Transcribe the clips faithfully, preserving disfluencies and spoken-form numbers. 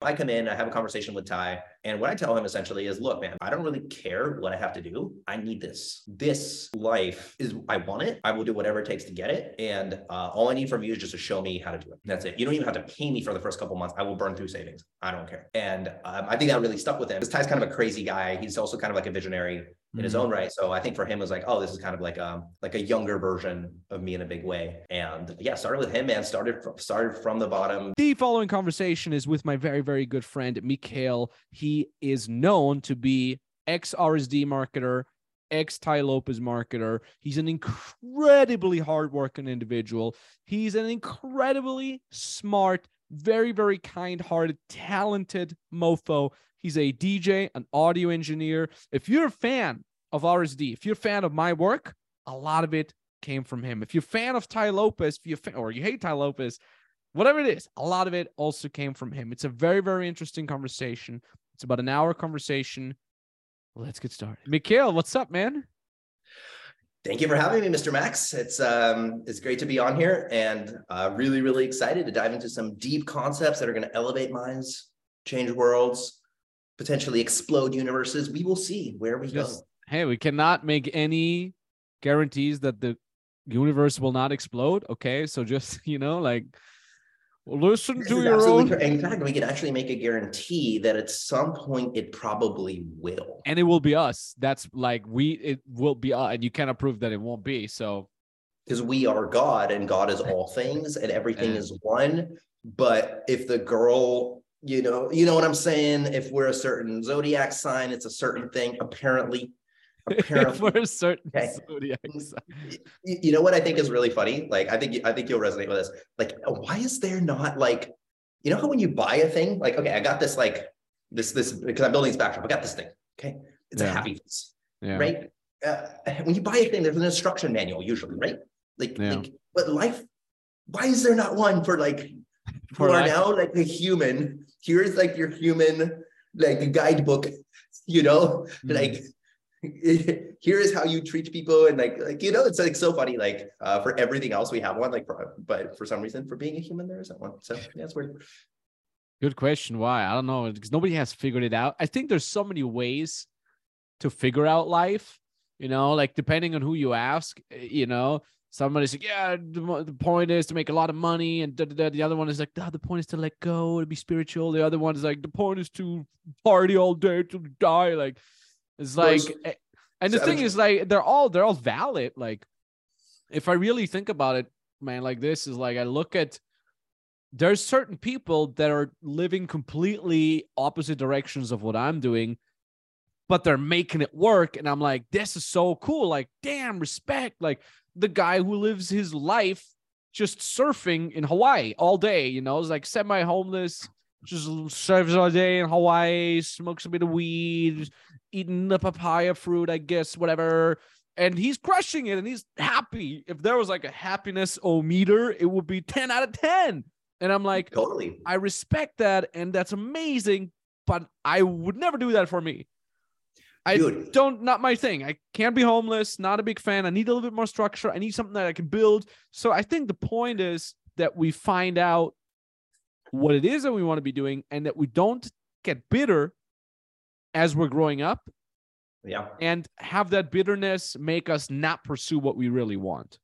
I come in, I have a conversation with Tai, and what I tell him essentially is, look, man, I don't really care what I have to do. I need this. This life is, I want it. I will do whatever it takes to get it. And uh, all I need from you is just to show me how to do it. That's it. You don't even have to pay me for the first couple months. I will burn through savings. I don't care. And um, I think that really stuck with him. Because Ty's kind of a crazy guy. He's also kind of like a visionary in his own right. So I think for him it was like, oh, this is kind of like a, like a younger version of me in a big way. And yeah, started with him, man. Started from, started from the bottom. The following conversation is with my very, very good friend, Mikhail. He is known to be ex-R S D marketer, ex-Tai Lopez marketer. He's an incredibly hardworking individual. He's an incredibly smart, very, very kind-hearted, talented mofo. He's a D J, an audio engineer. If you're a fan of R S D, if you're a fan of my work, a lot of it came from him. If you're a fan of Tai Lopez, if you're a fan, or you hate Tai Lopez, whatever it is, a lot of it also came from him. It's a very, very interesting conversation. It's about an hour conversation. Let's get started. Mikhail, what's up, man? Thank you for having me, Mister Max. It's um, it's great to be on here, and uh, really, really excited to dive into some deep concepts that are going to elevate minds, change worlds, potentially explode universes. We will see where we Just, go. Hey, we cannot make any guarantees that the universe will not explode. Okay, so just, you know, like, listen this to your own. Cr- in fact, we can actually make a guarantee that at some point it probably will. And it will be us. That's like, we, it will be, uh, and you cannot prove that it won't be. So, because we are God, and God is all things, and everything and... is one. But if the girl, you know, you know what I'm saying? If we're a certain zodiac sign, it's a certain thing, apparently. Apparently. If we're a certain okay. zodiac sign. You, you know what I think is really funny? Like, I think I think you'll resonate with this. Like, why is there not, like, you know how when you buy a thing, like, okay, I got this, like, this, this, because I'm building this backdrop, I got this thing, okay? It's yeah. a happy face, yeah. right? Uh, when you buy a thing, there's an instruction manual usually, right? Like, yeah. like, but life, why is there not one for, like, for right. now, like, the human? Here's like your human, like, guidebook, you know, mm-hmm. like it, here is how you treat people. And like, like, you know, it's like so funny, like uh, for everything else, we have one, like, for, but for some reason, for being a human, there isn't one. So yeah, that's weird. Good question. Why? I don't know. Because nobody has figured it out. I think there's so many ways to figure out life, you know, like depending on who you ask, you know. Somebody's like, yeah, the, the point is to make a lot of money. And da, da, da. The other one is like, oh, the point is to let go, to be spiritual. The other one is like, the point is to party all day, to die. Like, it's like, Those, and the savage. thing is like, they're all, they're all valid. Like, if I really think about it, man, like this is like, I look at, there's certain people that are living completely opposite directions of what I'm doing, but they're making it work. And I'm like, this is so cool. Like, damn, respect. Like, the guy who lives his life just surfing in Hawaii all day, you know, it's like semi-homeless, just surfs all day in Hawaii, smokes a bit of weed, eating the papaya fruit, I guess, whatever. And he's crushing it and he's happy. If there was like a happiness o meter, it would be ten out of ten. And I'm like, totally, I respect that. And that's amazing, but I would never do that for me. I Dude. don't, not my thing. I can't be homeless, not a big fan. I need a little bit more structure. I need something that I can build. So I think the point is that we find out what it is that we want to be doing and that we don't get bitter as we're growing up. Yeah. And have that bitterness make us not pursue what we really want.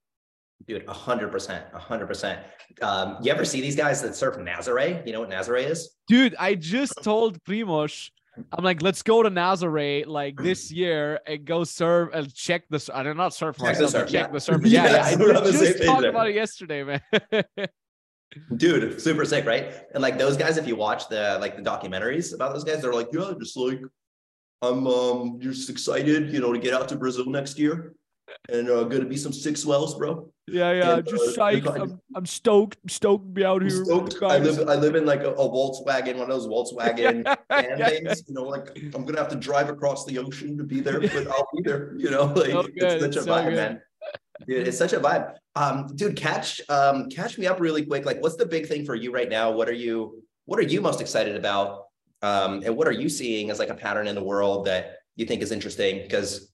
Dude, one hundred percent, one hundred percent. Um, you ever see these guys that surf Nazaré? You know what Nazaré is? Dude, I just told Primosh, I'm like, let's go to Nazaré like this year and go serve and check this. I did not surf myself. Check the surf. Check yeah. the surf. Yeah, yeah, yeah. I, I just talked about it yesterday, man. Dude, super sick, right? And like those guys, if you watch the like the documentaries about those guys, they're like, yeah, just like I'm um just excited, you know, to get out to Brazil next year, and uh, gonna be some sick swells, bro. Yeah, yeah, and, just uh, psyched. I'm, I'm stoked, stoked to be out here. I live, I live in like a, a Volkswagen, one of those Volkswagen van yeah, things. Yeah. You know, like I'm gonna have to drive across the ocean to be there, but I'll be there. You know, like so it's such it's a so vibe, good. man. Dude, it's such a vibe. Um, dude, catch, um, catch me up really quick. Like, what's the big thing for you right now? What are you, what are you most excited about? Um, and what are you seeing as like a pattern in the world that you think is interesting? Because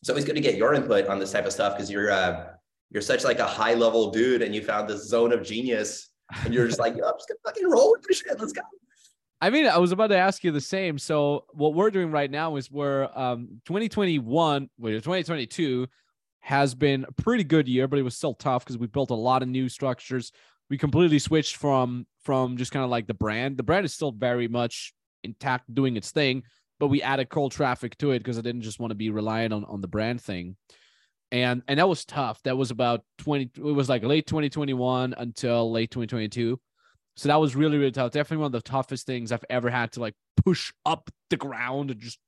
it's always good to get your input on this type of stuff, because you're. Uh, You're such like a high level dude, and you found this zone of genius, and you're just like, oh, I'm just gonna fucking roll with this shit. Let's go. I mean, I was about to ask you the same. So what we're doing right now is we're um, twenty twenty-one, well, twenty twenty-two has been a pretty good year, but it was still tough because we built a lot of new structures. We completely switched from from just kind of like the brand. The brand is still very much intact, doing its thing, but we added cold traffic to it because I didn't just want to be reliant on, on the brand thing. And and that was tough. That was about twenty. It was like late twenty twenty-one until late twenty twenty-two. So that was really, really tough. Definitely one of the toughest things I've ever had to like push up the ground and just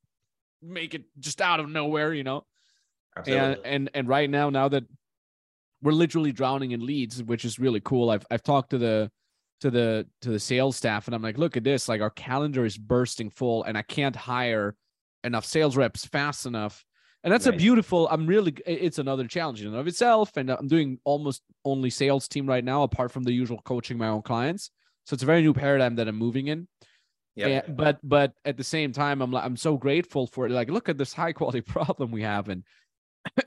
make it just out of nowhere, you know? Absolutely. And, and, and right now, now that we're literally drowning in leads, which is really cool. I've, I've talked to the, to the, to the sales staff and I'm like, look at this, like our calendar is bursting full and I can't hire enough sales reps fast enough. And that's nice. a beautiful, I'm really, it's another challenge in and of itself. And I'm doing almost only sales team right now, apart from the usual coaching my own clients. So it's a very new paradigm that I'm moving in. Yeah. But, but at the same time, I'm like, I'm so grateful for it. Like, look at this high quality problem we have. And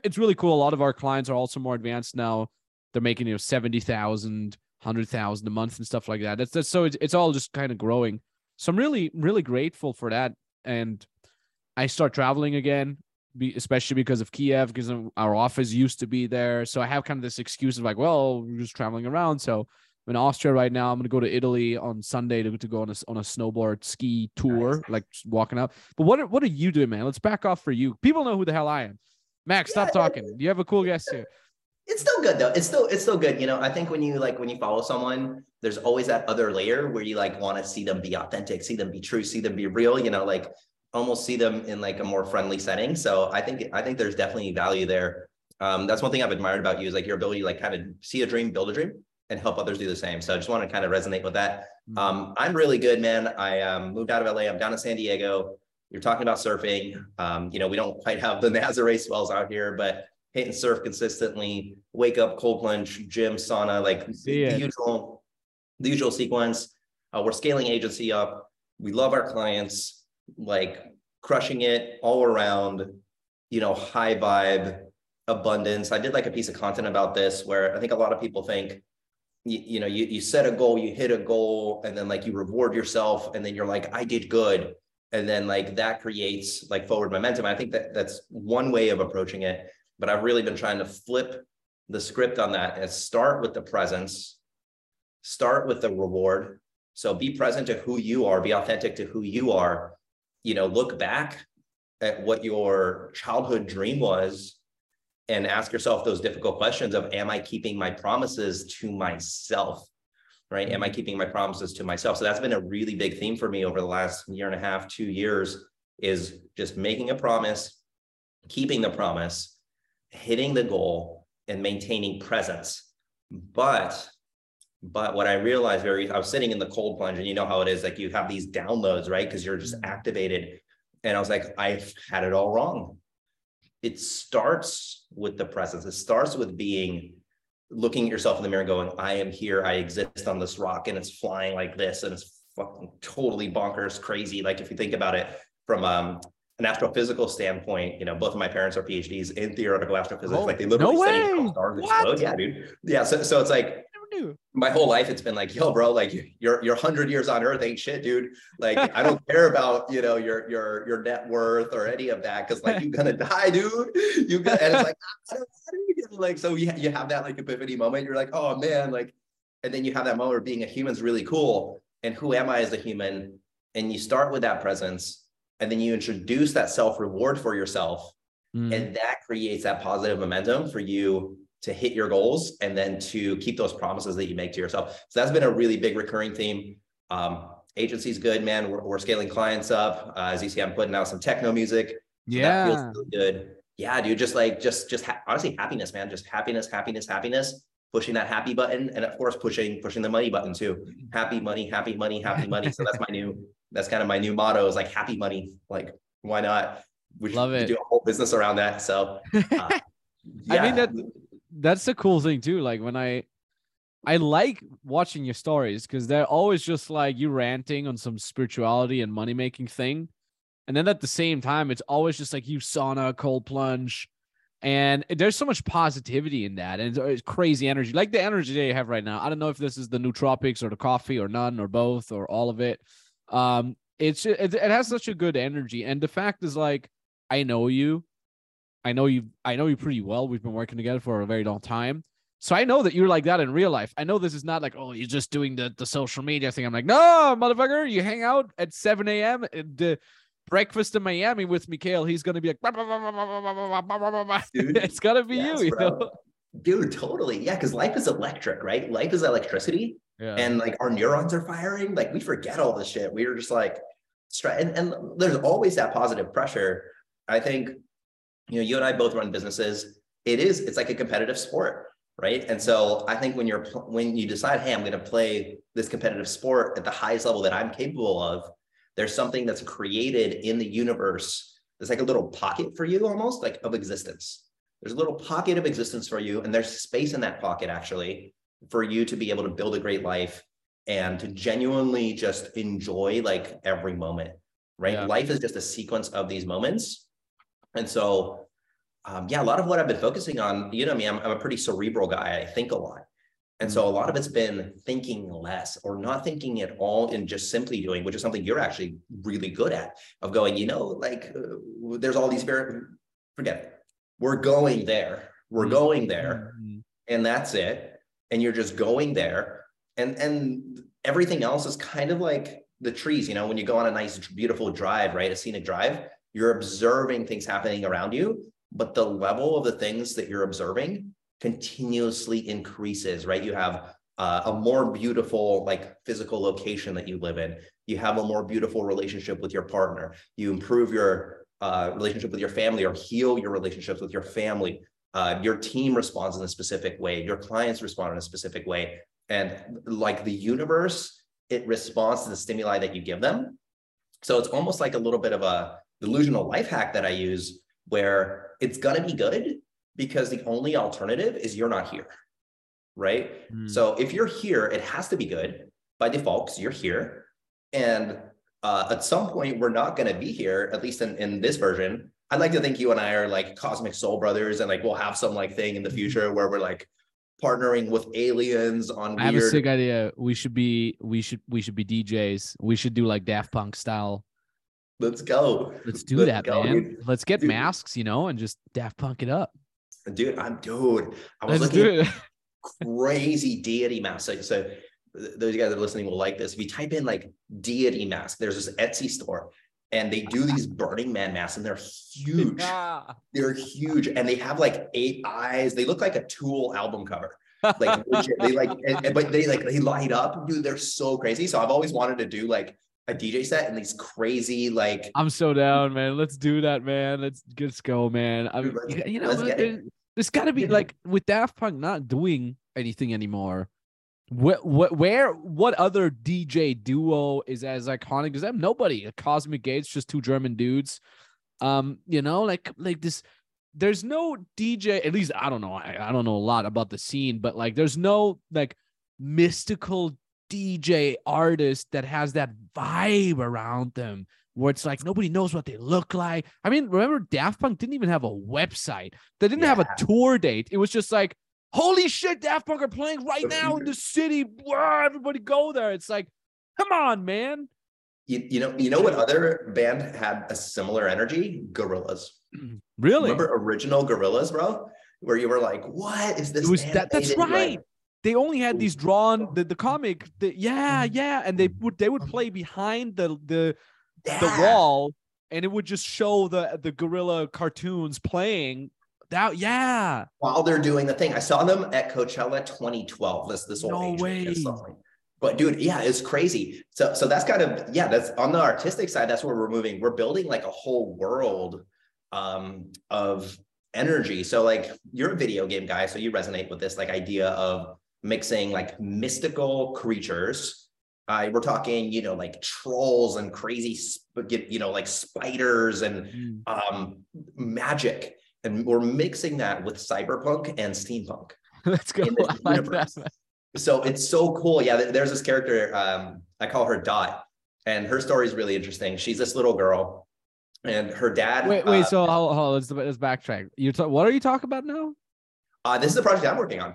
it's really cool. A lot of our clients are also more advanced now. They're making, you know, seventy thousand, one hundred thousand a month and stuff like that. That's, that's so it's, it's all just kind of growing. So I'm really, really grateful for that. And I start traveling again. Be, especially because of Kiev, because our office used to be there. So I have kind of this excuse of like, well, we're just traveling around. So I'm in Austria right now. I'm going to go to Italy on Sunday to, to go on a, on a snowboard ski tour, nice. Like walking up. But what, what are you doing, man? Let's back off for you. People know who the hell I am. Max, yeah, stop talking. Do you have a cool guest here? It's still good though. It's still, it's still good. You know, I think when you like, when you follow someone, there's always that other layer where you like want to see them be authentic, see them be true, see them be real, you know, like almost see them in like a more friendly setting. So I think, I think there's definitely value there. Um, that's one thing I've admired about you is like your ability to like kind of see a dream, build a dream and help others do the same. So I just want to kind of resonate with that. Um, I'm really good, man. I um, moved out of L A. I'm down in San Diego. You're talking about surfing. Um, you know, we don't quite have the Nazaré swells out here, but hit and surf consistently, wake up, cold plunge, gym, sauna, like the usual, the usual sequence. Uh, we're scaling agency up. We love our clients. Like crushing it all around, you know, high vibe, abundance. I did like a piece of content about this where I think a lot of people think, you, you know, you, you set a goal, you hit a goal, and then like you reward yourself. And then you're like, I did good. And then like that creates like forward momentum. I think that that's one way of approaching it, but I've really been trying to flip the script on that and start with the presence, start with the reward. So be present to who you are, be authentic to who you are. You know, look back at what your childhood dream was and ask yourself those difficult questions of, am I keeping my promises to myself, right? Am I keeping my promises to myself? So that's been a really big theme for me over the last year and a half, two years is just making a promise, keeping the promise, hitting the goal and maintaining presence. But, But what I realized very, I was sitting in the cold plunge and you know how it is, like you have these downloads, right? Because you're just activated. And I was like, I've had it all wrong. It starts with the presence. It starts with being, looking at yourself in the mirror and going, I am here. I exist on this rock and it's flying like this. And it's fucking totally bonkers, crazy. Like if you think about it from um, an astrophysical standpoint, you know, both of my parents are P H Ds in theoretical astrophysics. Oh, like they literally no study how stars explode. Yeah, dude. Yeah, so, so it's like, my whole life, it's been like, yo, bro, like you're you're one hundred years on Earth ain't shit, dude. Like I don't care about you know your your your net worth or any of that because like you're gonna die, dude. You gonna, and it's like I don't, I don't like so you you have that like epiphany moment. You're like, oh man, like, and then you have that moment of being a human's really cool. And who am I as a human? And you start with that presence, and then you introduce that self reward for yourself, mm. and that creates that positive momentum for you to hit your goals and then to keep those promises that you make to yourself. So that's been a really big recurring theme. Um, agency's good, man. We're, we're scaling clients up. Uh, as you see, I'm putting out some techno music. Yeah. So that feels really good. Yeah, dude, just like, just, just ha- honestly, happiness, man. Just happiness, happiness, happiness, pushing that happy button. And of course, pushing, pushing the money button too. Happy money, happy money, happy money. So that's my new, that's kind of my new motto is like happy money. Like, why not? We should Love it. do a whole business around that. So uh, yeah. I mean, that. That's the cool thing too. Like when I, I like watching your stories because they're always just like you ranting on some spirituality and money making thing, and then at the same time, it's always just like you sauna, cold plunge, and there's so much positivity in that, and it's crazy energy, like the energy that you have right now. I don't know if this is the nootropics or the coffee or none or both or all of it, Um, it's it, it has such a good energy, and the fact is, like, I know you, I know you, I know you pretty well. We've been working together for a very long time, so I know that you're like that in real life. I know this is not like, oh, you're just doing the the social media thing. I'm like, no, motherfucker, you hang out at seven a.m. at the breakfast in Miami with Mikhail. He's gonna be like, dude, it's gotta be yes, you, you know? Dude, totally, yeah. Because life is electric, right? Life is electricity. Yeah. And like our neurons are firing, like we forget all this shit. We were just like, and, and there's always that positive pressure. I think, you know, you and I both run businesses. It is, it's like a competitive sport, right? And so I think when you're, when you decide, hey, I'm going to play this competitive sport at the highest level that I'm capable of, there's something that's created in the universe. It's like a little pocket for you, almost like of existence. There's a little pocket of existence for you. And there's space in that pocket, actually, for you to be able to build a great life and to genuinely just enjoy like every moment, right? Yeah. Life is just a sequence of these moments. And so, um, yeah, a lot of what I've been focusing on, you know me, I'm, I'm a pretty cerebral guy. I think a lot. And so a lot of it's been thinking less or not thinking at all and just simply doing, which is something you're actually really good at, of going, you know, like uh, there's all these, very, forget it. We're going there. We're going there. Mm-hmm. And that's it. And you're just going there, and and everything else is kind of like the trees, you know, when you go on a nice, beautiful drive, right? A scenic drive, you're observing things happening around you, but the level of the things that you're observing continuously increases, right? You have uh, a more beautiful, like physical location that you live in. You have a more beautiful relationship with your partner. You improve your uh, relationship with your family, or heal your relationships with your family. Uh, your team responds in a specific way. Your clients respond in a specific way. And like the universe, it responds to the stimuli that you give them. So it's almost like a little bit of a delusional life hack that I use, where it's going to be good because the only alternative is you're not here, right? Mm. So if you're here, it has to be good by default because you're here. And uh, at some point, we're not going to be here, at least in, in this version. I'd like to think you and I are like cosmic soul brothers, and like we'll have some like thing in the future where we're like partnering with aliens on. I weird... have a sick idea. We should be, we should, we should be D Js. We should do like Daft Punk style. Let's go. Let's do Let's that, go, man. Dude. Let's get dude. masks, you know, and just Daft Punk it up, dude. I'm dude. I was Let's looking at crazy deity masks. So, so those guys that are listening will like this. If you type in like deity mask, there's this Etsy store. And they do these Burning Man masks, and they're huge. Yeah. They're huge. And they have like eight eyes. They look like a Tool album cover. Like legit. They like, and, but they like, they light up. Dude, they're so crazy. So I've always wanted to do like a D J set and these crazy, like. I'm so down, man. Let's do that, man. Let's, let's go, man. I mean, let's, you know, there's, there's got to be like with Daft Punk not doing anything anymore. What, what, where, what other D J duo is as iconic as them? Nobody. Cosmic Gates, just two German dudes. Um, you know, like, like this. There's no D J. At least I don't know. I, I don't know a lot about the scene, but like, there's no like mystical D J artist that has that vibe around them, where it's like nobody knows what they look like. I mean, remember Daft Punk didn't even have a website. They didn't yeah. have a tour date. It was just like, holy shit, Daft Punk are playing right now in the city. Wow, everybody go there. It's like, come on, man. You, you know, you know what other band had a similar energy? Gorillaz. Really? Remember original Gorillaz, bro? Where you were like, what is this? It was that, that's right. Like, they only had these drawn, the, the comic. The, yeah, yeah. And they would they would play behind the the, yeah. the wall, and it would just show the, the gorilla cartoons playing. Out, yeah. While they're doing the thing, I saw them at Coachella twenty twelve. This this old no way. But dude, yeah, it's crazy. So so that's kind of yeah. That's on the artistic side. That's where we're moving. We're building like a whole world um, of energy. So like you're a video game guy, so you resonate with this like idea of mixing like mystical creatures. Uh, we're talking, you know, like trolls and crazy, you know, like spiders and mm. um, magic. And we're mixing that with cyberpunk and steampunk. Let's go. Like that. So it's so cool. Yeah, there's this character, um, I call her Dot, and her story is really interesting. She's this little girl, and her dad. Wait, wait. Uh, so hold, hold, let's let's backtrack. You talk. What are you talking about now? Uh, this is the project I'm working on.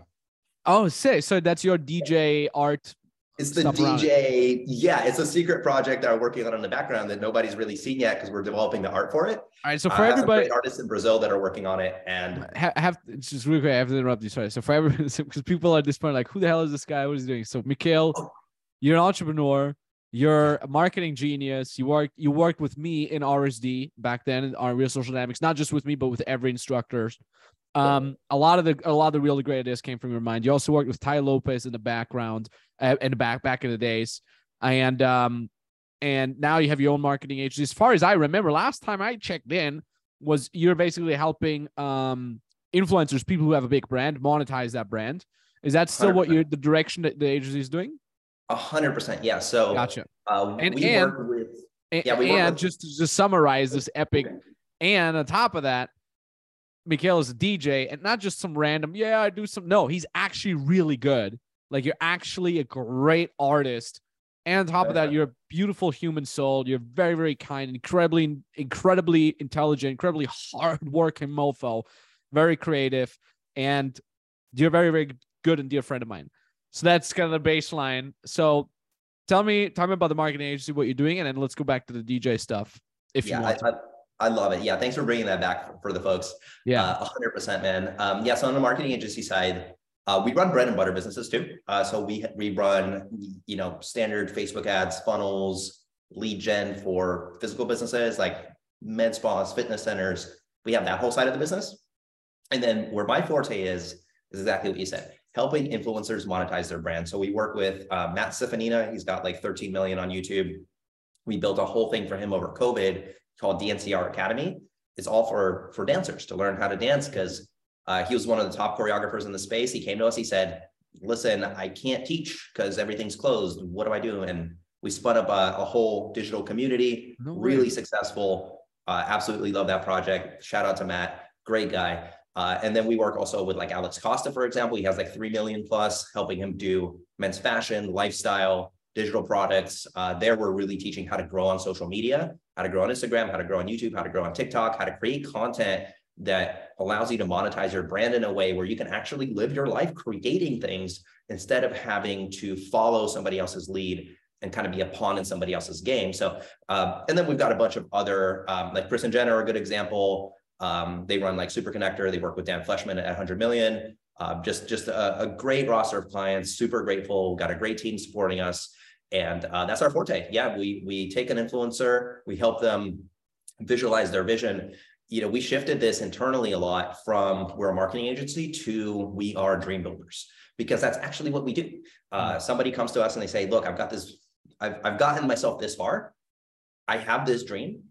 Oh, sick. So that's your D J art It's the D J. Yeah, it's a secret project that we're working on in the background that nobody's really seen yet because we're developing the art for it. All right, so for uh, everybody, great artists in Brazil that are working on it, and have, have just really quick, I have to interrupt you. Sorry. So for everybody, because people are at this point like, who the hell is this guy? What is he doing? So Mikhail, oh. you're an entrepreneur. You're a marketing genius. You worked. You worked with me in R S D back then, on Real Social Dynamics, not just with me, but with every instructor. Um, a lot of the a lot of the real great ideas came from your mind. You also worked with Tai Lopez in the background, uh, in the back back in the days, and um, and now you have your own marketing agency. As far as I remember, last time I checked in was you're basically helping um influencers, people who have a big brand, monetize that brand. Is that still one hundred percent what you're the direction that the agency is doing? A hundred percent, yeah. So gotcha. Uh, and we and, work with, and yeah, we and with, just to just summarize this epic, okay. and on top of that, Mikhail is a D J, and not just some random, yeah, I do some. No, he's actually really good. Like, you're actually a great artist. And on top yeah. of that, you're a beautiful human soul. You're very, very kind, incredibly, incredibly intelligent, incredibly hardworking mofo, very creative. And you're a very, very good and dear friend of mine. So that's kind of the baseline. So tell me, tell me about the marketing agency, what you're doing, and then let's go back to the D J stuff if yeah, you want. I, I, I love it. Yeah, thanks for bringing that back for, for the folks. Yeah, uh, one hundred percent, man. Um, yeah, so on the marketing agency side, uh, we run bread and butter businesses too. Uh, so we we run, you know, standard Facebook ads, funnels, lead gen for physical businesses like med spas, fitness centers. We have that whole side of the business. And then where my forte is, is exactly what you said, helping influencers monetize their brand. So we work with uh, Matt Steffanina. He's got like thirteen million on YouTube. We built a whole thing for him over COVID called D N C R Academy. It's all for, for dancers to learn how to dance because uh, he was one of the top choreographers in the space. He came to us, he said, listen, I can't teach because everything's closed. What do I do? And we spun up a, a whole digital community, no really successful. Uh, absolutely love that project. Shout out to Matt, great guy. Uh, and then we work also with like Alex Costa, for example. He has like three million plus, helping him do men's fashion, lifestyle, digital products. Uh, there we're really teaching how to grow on social media, how to grow on Instagram, how to grow on YouTube, how to grow on TikTok, how to create content that allows you to monetize your brand in a way where you can actually live your life creating things instead of having to follow somebody else's lead and kind of be a pawn in somebody else's game. So, uh, and then we've got a bunch of other, um, like Chris and Jenner are a good example. Um, they run like Super Connector. They work with Dan Fleshman at one hundred million. Uh, just just a, a great roster of clients. Super grateful. Got a great team supporting us, and uh, that's our forte. Yeah, we we take an influencer. We help them visualize their vision. You know, we shifted this internally a lot from we're a marketing agency to we are dream builders because that's actually what we do. Uh, somebody comes to us and they say, "Look, I've got this. I've I've gotten myself this far. I have this dream.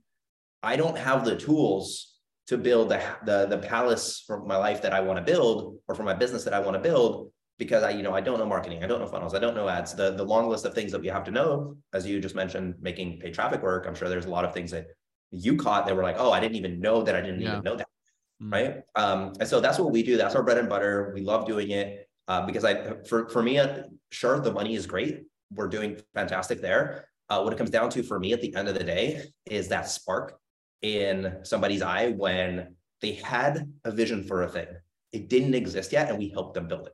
I don't have the tools to build the, the, the palace for my life that I want to build or for my business that I want to build because I, you know, I don't know marketing. I don't know funnels. I don't know ads. The, the long list of things that we have to know, as you just mentioned, making paid traffic work. I'm sure there's a lot of things that you caught that were like, oh, I didn't even know that. I didn't yeah. even know that. Mm-hmm. Right. Um, and so that's what we do. That's our bread and butter. We love doing it uh, because I, for, for me, sure, the money is great. We're doing fantastic there. Uh, what it comes down to for me at the end of the day is that spark in somebody's eye when they had a vision for a thing. It didn't exist yet, and we helped them build it.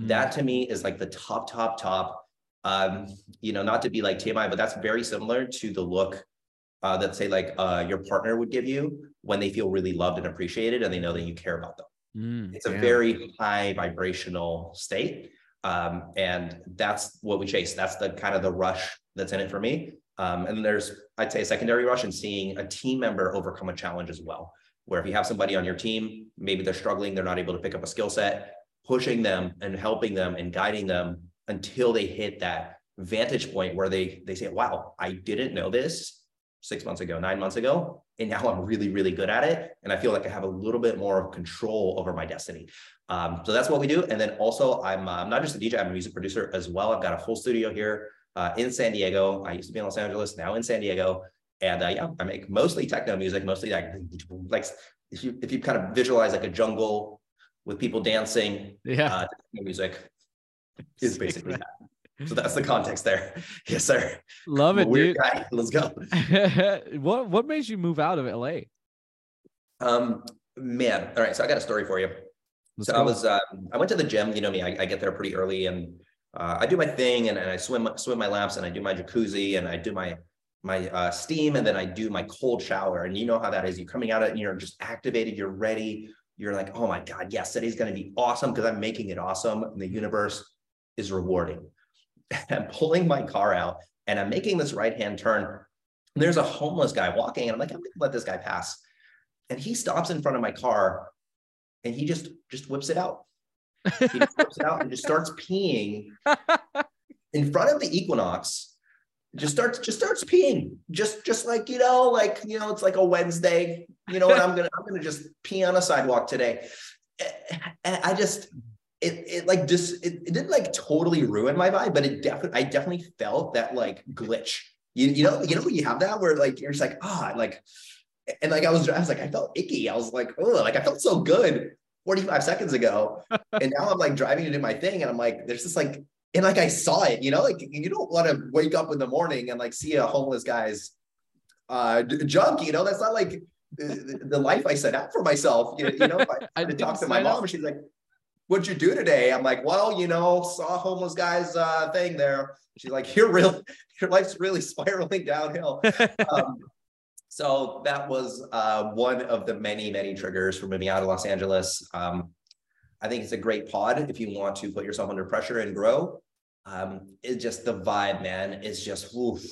Mm-hmm. That to me is like the top, top, top, um, you know, not to be like T M I, but that's very similar to the look uh, that say like uh, your partner would give you when they feel really loved and appreciated and they know that you care about them. Mm, it's yeah. a very high vibrational state. Um, and that's what we chase. That's the kind of the rush that's in it for me. Um, and there's, I'd say, a secondary rush in seeing a team member overcome a challenge as well, where if you have somebody on your team, maybe they're struggling, they're not able to pick up a skill set, pushing them and helping them and guiding them until they hit that vantage point where they they say, wow, I didn't know this six months ago, nine months ago, and now I'm really, really good at it. And I feel like I have a little bit more control over my destiny. Um, so that's what we do. And then also, I'm uh, not just a D J, I'm a music producer as well. I've got a whole studio here. Uh, in San Diego. I used to be in Los Angeles, now in San Diego. And uh, yeah, I make mostly techno music, mostly like, like if you if you kind of visualize like a jungle with people dancing, yeah, uh, music is basically that. So that's the context there. Yes, sir. Love it, dude. Guy. Let's go. what what made you move out of L A? Um, man. All right. So I got a story for you. Let's so go. I was, um, I went to the gym. You know me. I, I get there pretty early and uh, I do my thing, and, and I swim swim my laps, and I do my jacuzzi, and I do my my uh, steam, and then I do my cold shower. And you know how that is. You're coming out and you're just activated. You're ready. You're like, oh my God, yes, today's going to be awesome because I'm making it awesome. And the universe is rewarding. I'm pulling my car out and I'm making this right-hand turn. There's a homeless guy walking, and I'm like, I'm going to let this guy pass. And he stops in front of my car, and he just, just whips it out. He just whips it out and just starts peeing in front of the equinox. Just starts, just starts peeing. Just, just like, you know, like, you know, it's like a Wednesday, you know, and I'm going to, I'm going to just pee on a sidewalk today. And I just, it, it like just, it, it didn't like totally ruin my vibe, but it definitely, I definitely felt that like glitch, you, you know, you know, when you have that where like, you're just like, ah, like, and like, I was, I was like, I felt icky. I was like, oh, like I felt so good forty-five seconds ago. And now I'm like driving to do my thing. And I'm like, there's this like, and like, I saw it, you know, like you don't want to wake up in the morning and like see a homeless guy's uh, junk, you know, that's not like the, the life I set out for myself. You, you know, if I, I talked to my mom and she's like, what'd you do today? I'm like, well, you know, saw a homeless guy's uh, thing there. She's like, you're real, your life's really spiraling downhill. Um, so that was uh, one of the many, many triggers for moving out of Los Angeles. Um, I think it's a great pod if you want to put yourself under pressure and grow. Um, it's just the vibe, man. It's just, oof.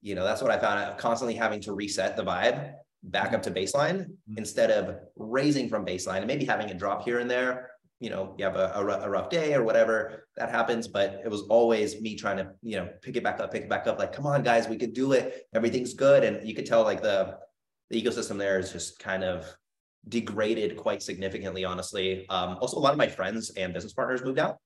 You know, that's what I found out, constantly having to reset the vibe back up to baseline instead of raising from baseline and maybe having a drop here and there. You know, you have a, a, a rough day or whatever that happens, but it was always me trying to, you know, pick it back up, pick it back up. Like, come on, guys, we could do it. Everything's good. And you could tell like the, the ecosystem there is just kind of degraded quite significantly, honestly. Um, also, a lot of my friends and business partners moved out.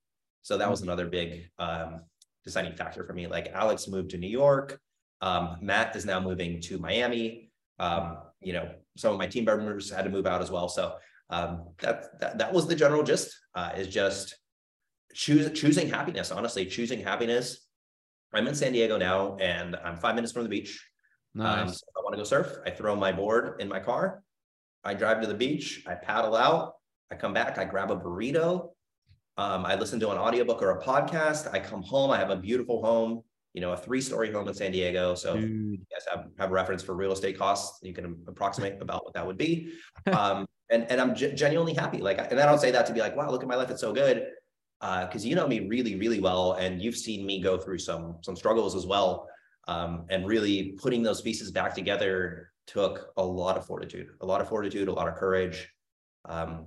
So that was another big um, deciding factor for me. Like Alex moved to New York. Um, Matt is now moving to Miami. Um, you know, some of my team members had to move out as well. So um, that, that that was the general gist, uh, is just choose, choosing happiness, honestly, choosing happiness. I'm in San Diego now and I'm five minutes from the beach. Nice. Um, so if I want to go surf, I throw my board in my car. I drive to the beach. I paddle out. I come back. I grab a burrito. Um, I listen to an audiobook or a podcast. I come home. I have a beautiful home, you know, a three-story home in San Diego. So if you guys have, have reference for real estate costs, you can approximate about what that would be. Um, and, and I'm g- genuinely happy. Like, and I don't say that to be like, wow, look at my life. It's so good. Uh, cause you know me really, really well. And you've seen me go through some, some struggles as well. Um, and really putting those pieces back together took a lot of fortitude, a lot of fortitude, a lot of courage. Um,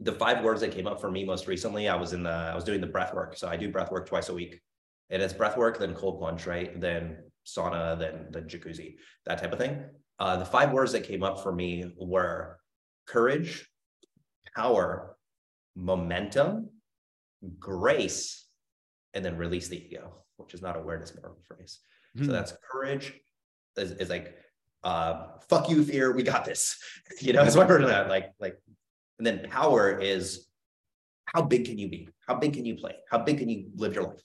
The five words that came up for me most recently, I was in the, I was doing the breath work. So I do breath work twice a week. And it's breath work, then cold plunge, right? Then sauna, then the jacuzzi, that type of thing. Uh, the five words that came up for me were courage, power, momentum, grace, and then release the ego, which is not awareness, more of a phrase. Mm-hmm. So that's courage is, is like, uh, fuck you, fear, we got this. You know, that's what I heard of that. Like, like, And then power is how big can you be? How big can you play? How big can you live your life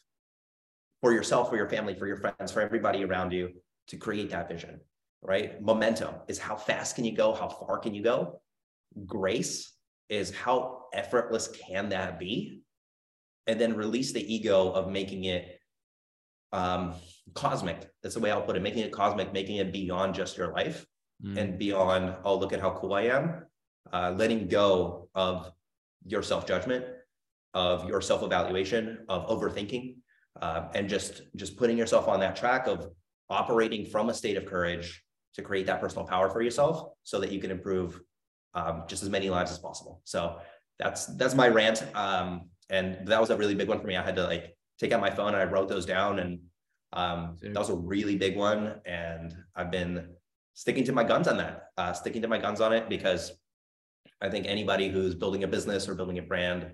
for yourself, for your family, for your friends, for everybody around you to create that vision, right? Momentum is how fast can you go? How far can you go? Grace is how effortless can that be? And then release the ego of making it um, cosmic. That's the way I'll put it. Making it cosmic, making it beyond just your life mm. and beyond, oh, look at how cool I am. Uh, letting go of your self-judgment, of your self-evaluation, of overthinking, uh, and just, just putting yourself on that track of operating from a state of courage to create that personal power for yourself so that you can improve um, just as many lives as possible. So that's, that's my rant. Um, and that was a really big one for me. I had to like take out my phone and I wrote those down, and um, that was a really big one. And I've been sticking to my guns on that, uh, sticking to my guns on it, because I think anybody who's building a business or building a brand,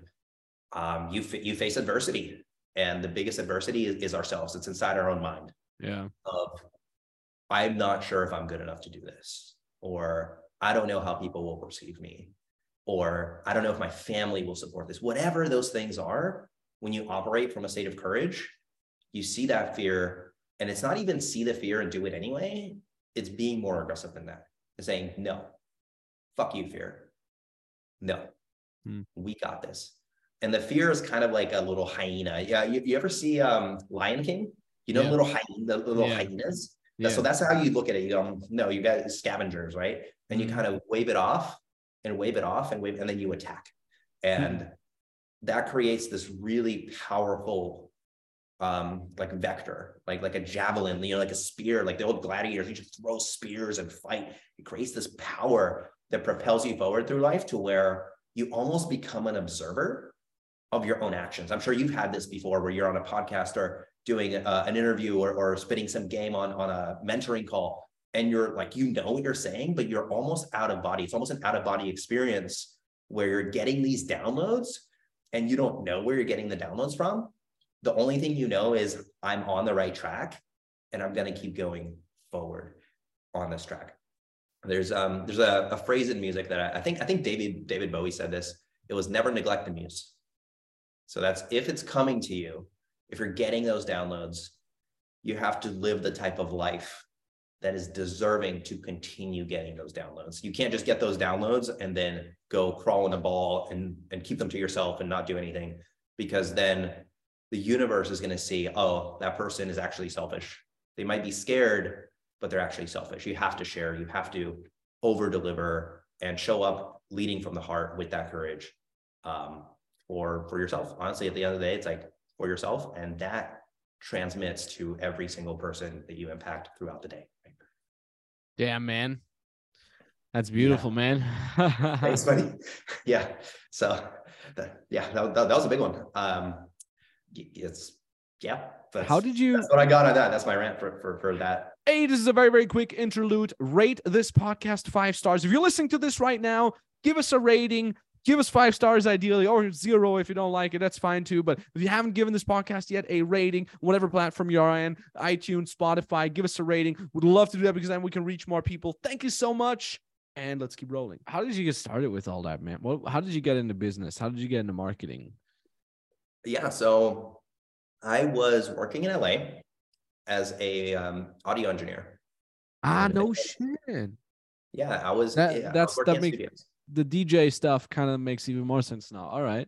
um, you f- you face adversity, and the biggest adversity is, is ourselves. It's inside our own mind. Yeah. Of, I'm not sure if I'm good enough to do this, or I don't know how people will perceive me, or I don't know if my family will support this. Whatever those things are, when you operate from a state of courage, you see that fear, and it's not even see the fear and do it anyway. It's being more aggressive than that. It's saying no, fuck you, fear. No, hmm. we got this. And the fear is kind of like a little hyena. Yeah, you, you ever see um, Lion King? You know, yeah. little hyena, the little yeah. hyenas. Yeah. So that's how you look at it. You go, no, you got scavengers, right? And you kind of wave it off and wave it off and wave, and then you attack. And hmm. that creates this really powerful, um, like vector, like like a javelin, you know, like a spear, like the old gladiators. You just throw spears and fight. It creates this power that propels you forward through life to where you almost become an observer of your own actions. I'm sure you've had this before, where you're on a podcast or doing uh, an interview or, or spitting some game on, on a mentoring call, and you're like, you know what you're saying, but you're almost out of body. It's almost an out of body experience where you're getting these downloads and you don't know where you're getting the downloads from. The only thing you know is I'm on the right track and I'm going to keep going forward on this track. There's um there's a, a phrase in music that I, I think I think David David Bowie said this. It was never neglect the muse. So that's, if it's coming to you, if you're getting those downloads, you have to live the type of life that is deserving to continue getting those downloads. You can't just get those downloads and then go crawl in a ball and, and keep them to yourself and not do anything, because then the universe is going to see, oh, that person is actually selfish. They might be scared, but they're actually selfish. You have to share, you have to over-deliver and show up leading from the heart with that courage. Um, or for yourself. Honestly, at the end of the day, it's like for yourself. And that transmits to every single person that you impact throughout the day. Damn, man. That's beautiful, yeah. man. Thanks, buddy. Yeah. So that, yeah, that, that, that was a big one. Um, it's, yeah. That's, How did you? That's what I got on that. That's my rant for, for, for that. Hey, this is a very, very quick interlude. Rate this podcast five stars. If you're listening to this right now, give us a rating. Give us five stars ideally, or zero if you don't like it. That's fine too. But if you haven't given this podcast yet a rating, whatever platform you're on, iTunes, Spotify, give us a rating. We'd love to do that, because then we can reach more people. Thank you so much. And let's keep rolling. How did you get started with all that, man? Well, how did you get into business? How did you get into marketing? Yeah, so I was working in L A as a um, audio engineer. Ah, and no I, shit. Yeah, I was. That, yeah, that's I was that makes studios. The D J stuff kind of makes even more sense now. All right.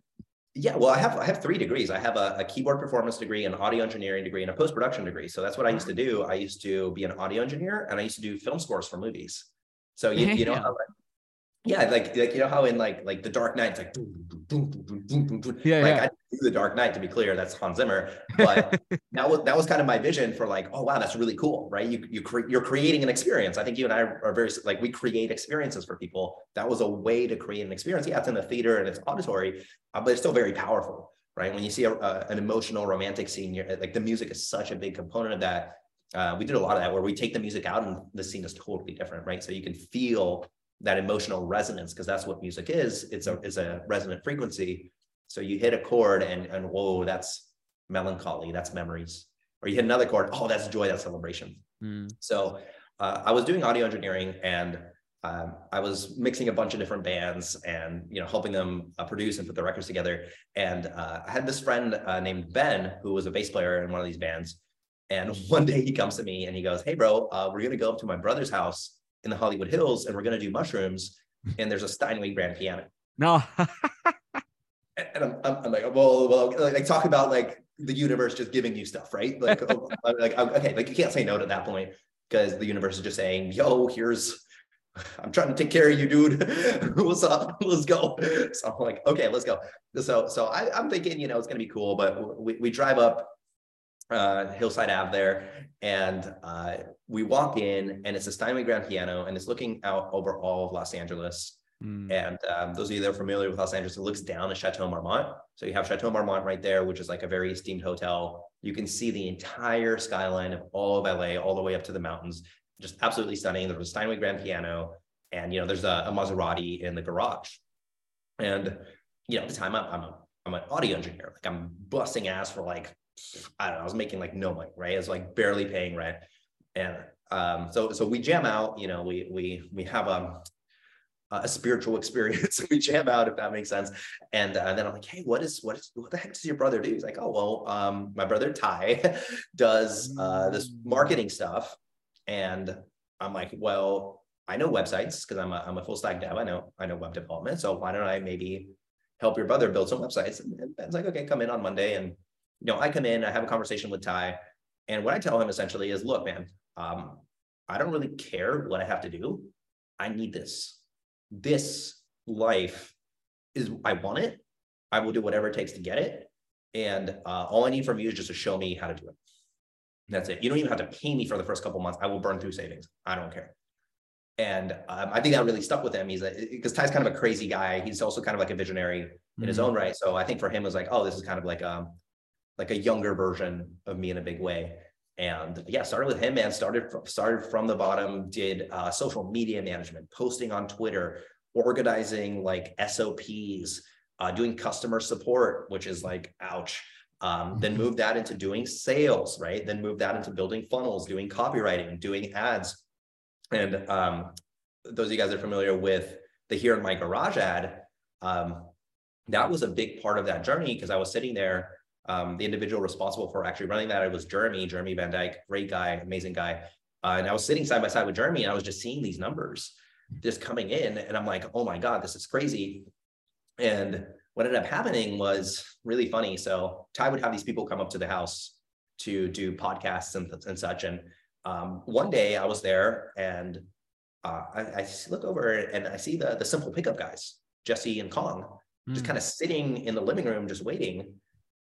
Yeah. Well, I have, I have three degrees. I have a, a keyboard performance degree, an audio engineering degree, and a post-production degree. So that's what I used to do. I used to be an audio engineer, and I used to do film scores for movies. So you, yeah. you know, how like, yeah, like, like, you know how in like, like the Dark Knight, it's like, boom, boom, boom, boom, boom, boom, boom. Yeah, like yeah. I didn't do the Dark Knight, to be clear, that's Hans Zimmer, but that was, that was kind of my vision for like, oh wow, that's really cool. Right. You, you cre- you're creating an experience. I think you and I are very, like we create experiences for people. That was a way to create an experience. Yeah. It's in the theater and it's auditory, uh, but it's still very powerful, right? When you see a, a, an emotional romantic scene, you're, like the music is such a big component of that. Uh, we did a lot of that where we take the music out and the scene is totally different, right? So you can feel that emotional resonance, because that's what music is. It's a is a resonant frequency. So you hit a chord and, and whoa, that's melancholy, that's memories. Or you hit another chord, oh, that's joy, that's celebration. Mm. So uh, I was doing audio engineering, and um, I was mixing a bunch of different bands and you know helping them uh, produce and put their records together. And uh, I had this friend uh, named Ben, who was a bass player in one of these bands. And one day he comes to me and he goes, hey bro, uh, we're gonna go up to my brother's house in the Hollywood Hills, and we're going to do mushrooms, and there's a Steinway grand piano. No. And I'm, I'm, I'm like, well, well, like talk about like the universe just giving you stuff, right? Like, like okay, like you can't say no to that point, because the universe is just saying, yo, here's, I'm trying to take care of you, dude. What's up? Let's go. So I'm like, okay, let's go. So, so I, I'm thinking, you know, it's going to be cool, but we, we drive up uh Hillside Ave there, and uh we walk in, and it's a Steinway grand piano, and it's looking out over all of Los Angeles. Mm. And um, those of you that are familiar with Los Angeles, it looks down at Chateau Marmont. So you have Chateau Marmont right there, which is like a very esteemed hotel. You can see the entire skyline of all of L A, all the way up to the mountains. Just absolutely stunning. There was a Steinway grand piano, and you know there's a, a Maserati in the garage. And you know at the time, I'm, I'm a I'm an audio engineer. Like I'm busting ass for like I don't know, I was making like no money, right? I was like barely paying rent. And um, so, so we jam out, you know, we, we, we have a, a spiritual experience. We jam out, if that makes sense. And uh, then I'm like, hey, what is, what is, what the heck does your brother do? He's like, oh, well, um, my brother, Tai, does uh, this marketing stuff. And I'm like, well, I know websites, cause I'm a, I'm a full stack dev. I know, I know web development. So why don't I maybe help your brother build some websites. And Ben's like, okay, come in on Monday. And, you know, I come in, I have a conversation with Tai. And what I tell him essentially is, look, man, um, I don't really care what I have to do. I need this. This life is, I want it. I will do whatever it takes to get it. And uh, all I need from you is just to show me how to do it. That's it. You don't even have to pay me for the first couple of months. I will burn through savings. I don't care. And um, I think that really stuck with him. He's like, because Ty's kind of a crazy guy. He's also kind of like a visionary mm-hmm. in his own right. So I think for him, it was like, oh, this is kind of like a, like a younger version of me in a big way. And yeah, started with him, man. Started from, started from the bottom, did uh, social media management, posting on Twitter, organizing like S O Ps, uh, doing customer support, which is like, ouch. Um, then move that into doing sales, right? Then move that into building funnels, doing copywriting, doing ads. And um, those of you guys that are familiar with the Here in My Garage ad, um, that was a big part of that journey because I was sitting there. Um, the individual responsible for actually running that, it was Jeremy, Jeremy Van Dyke, great guy, amazing guy. Uh, and I was sitting side by side with Jeremy and I was just seeing these numbers just coming in. And I'm like, oh my God, this is crazy. And what ended up happening was really funny. So Ty would have these people come up to the house to do podcasts and, and such. And um, one day I was there and uh, I, I look over and I see the, the Simple Pickup guys, Jesse and Kong, mm. just kind of sitting in the living room, just waiting.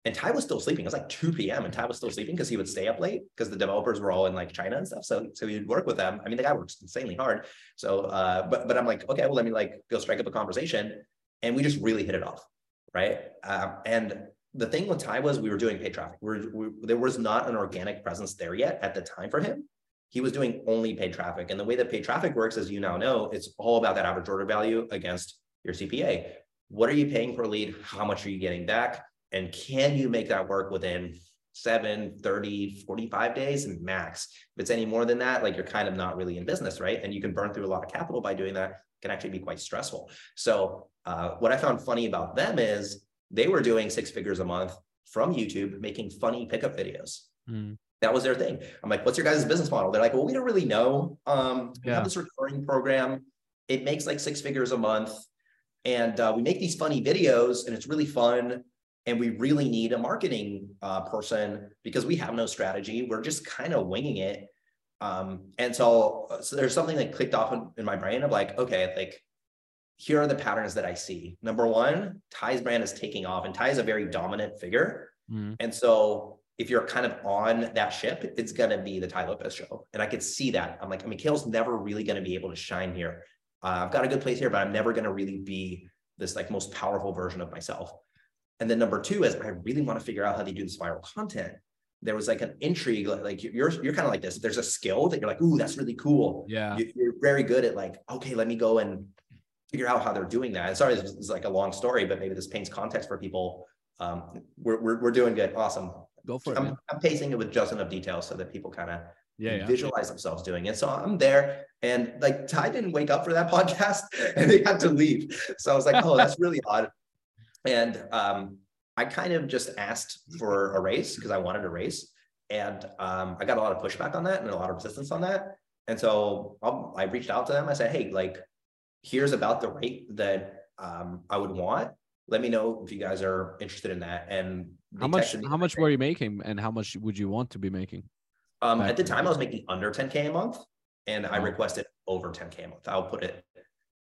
And Ty was still sleeping. It was like two p.m. and Ty was still sleeping because he would stay up late because the developers were all in like China and stuff. So, so he'd work with them. I mean, the guy works insanely hard. So, uh, but, but I'm like, okay, well, let me like go strike up a conversation. And we just really hit it off. Right. Um, and the thing with Ty was we were doing paid traffic. We're, we, there was not an organic presence there yet at the time for him. He was doing only paid traffic. And the way that paid traffic works, as you now know, it's all about that average order value against your C P A. What are you paying per lead? How much are you getting back? And can you make that work within seven, thirty, forty-five days max? If it's any more than that, like you're kind of not really in business, right? And you can burn through a lot of capital by doing that. It can actually be quite stressful. So uh, what I found funny about them is they were doing six figures a month from YouTube, making funny pickup videos. Mm. That was their thing. I'm like, what's your guys' business model? They're like, well, we don't really know. Um, yeah. We have this recurring program. It makes like six figures a month. And uh, we make these funny videos and it's really fun. And we really need a marketing uh, person because we have no strategy. We're just kind of winging it. Um, and so, so there's something that clicked off in, in my brain of like, okay, like here are the patterns that I see. Number one, Ty's brand is taking off and Ty is a very dominant figure. Mm. And so if you're kind of on that ship, it's going to be the Tai Lopez show. And I could see that. I'm like, I mean, Mikhail's never really going to be able to shine here. Uh, I've got a good place here, but I'm never going to really be this like most powerful version of myself. And then number two is I really want to figure out how they do this viral content. There was like an intrigue, like, like you're, you're kind of like this. There's a skill that you're like, ooh, that's really cool. Yeah. You, you're very good at like, okay, let me go and figure out how they're doing that. And sorry, this is like a long story, but maybe this paints context for people. Um, we're, we're, we're doing good. Awesome. Go for it. I'm, I'm pacing it with just enough detail so that people kind of yeah, yeah. visualize themselves doing it. So I'm there and like Ty didn't wake up for that podcast and they had to leave. So I was like, oh, that's really odd. And um, I kind of just asked for a raise because I wanted a raise. And um, I got a lot of pushback on that and a lot of resistance on that. And so I'll, I reached out to them. I said, hey, like, here's about the rate that um, I would want. Let me know if you guys are interested in that. And how much how much were you making and how much would you want to be making? Um, at the time, I was making under ten K a month. And I requested over ten K a month. I'll put it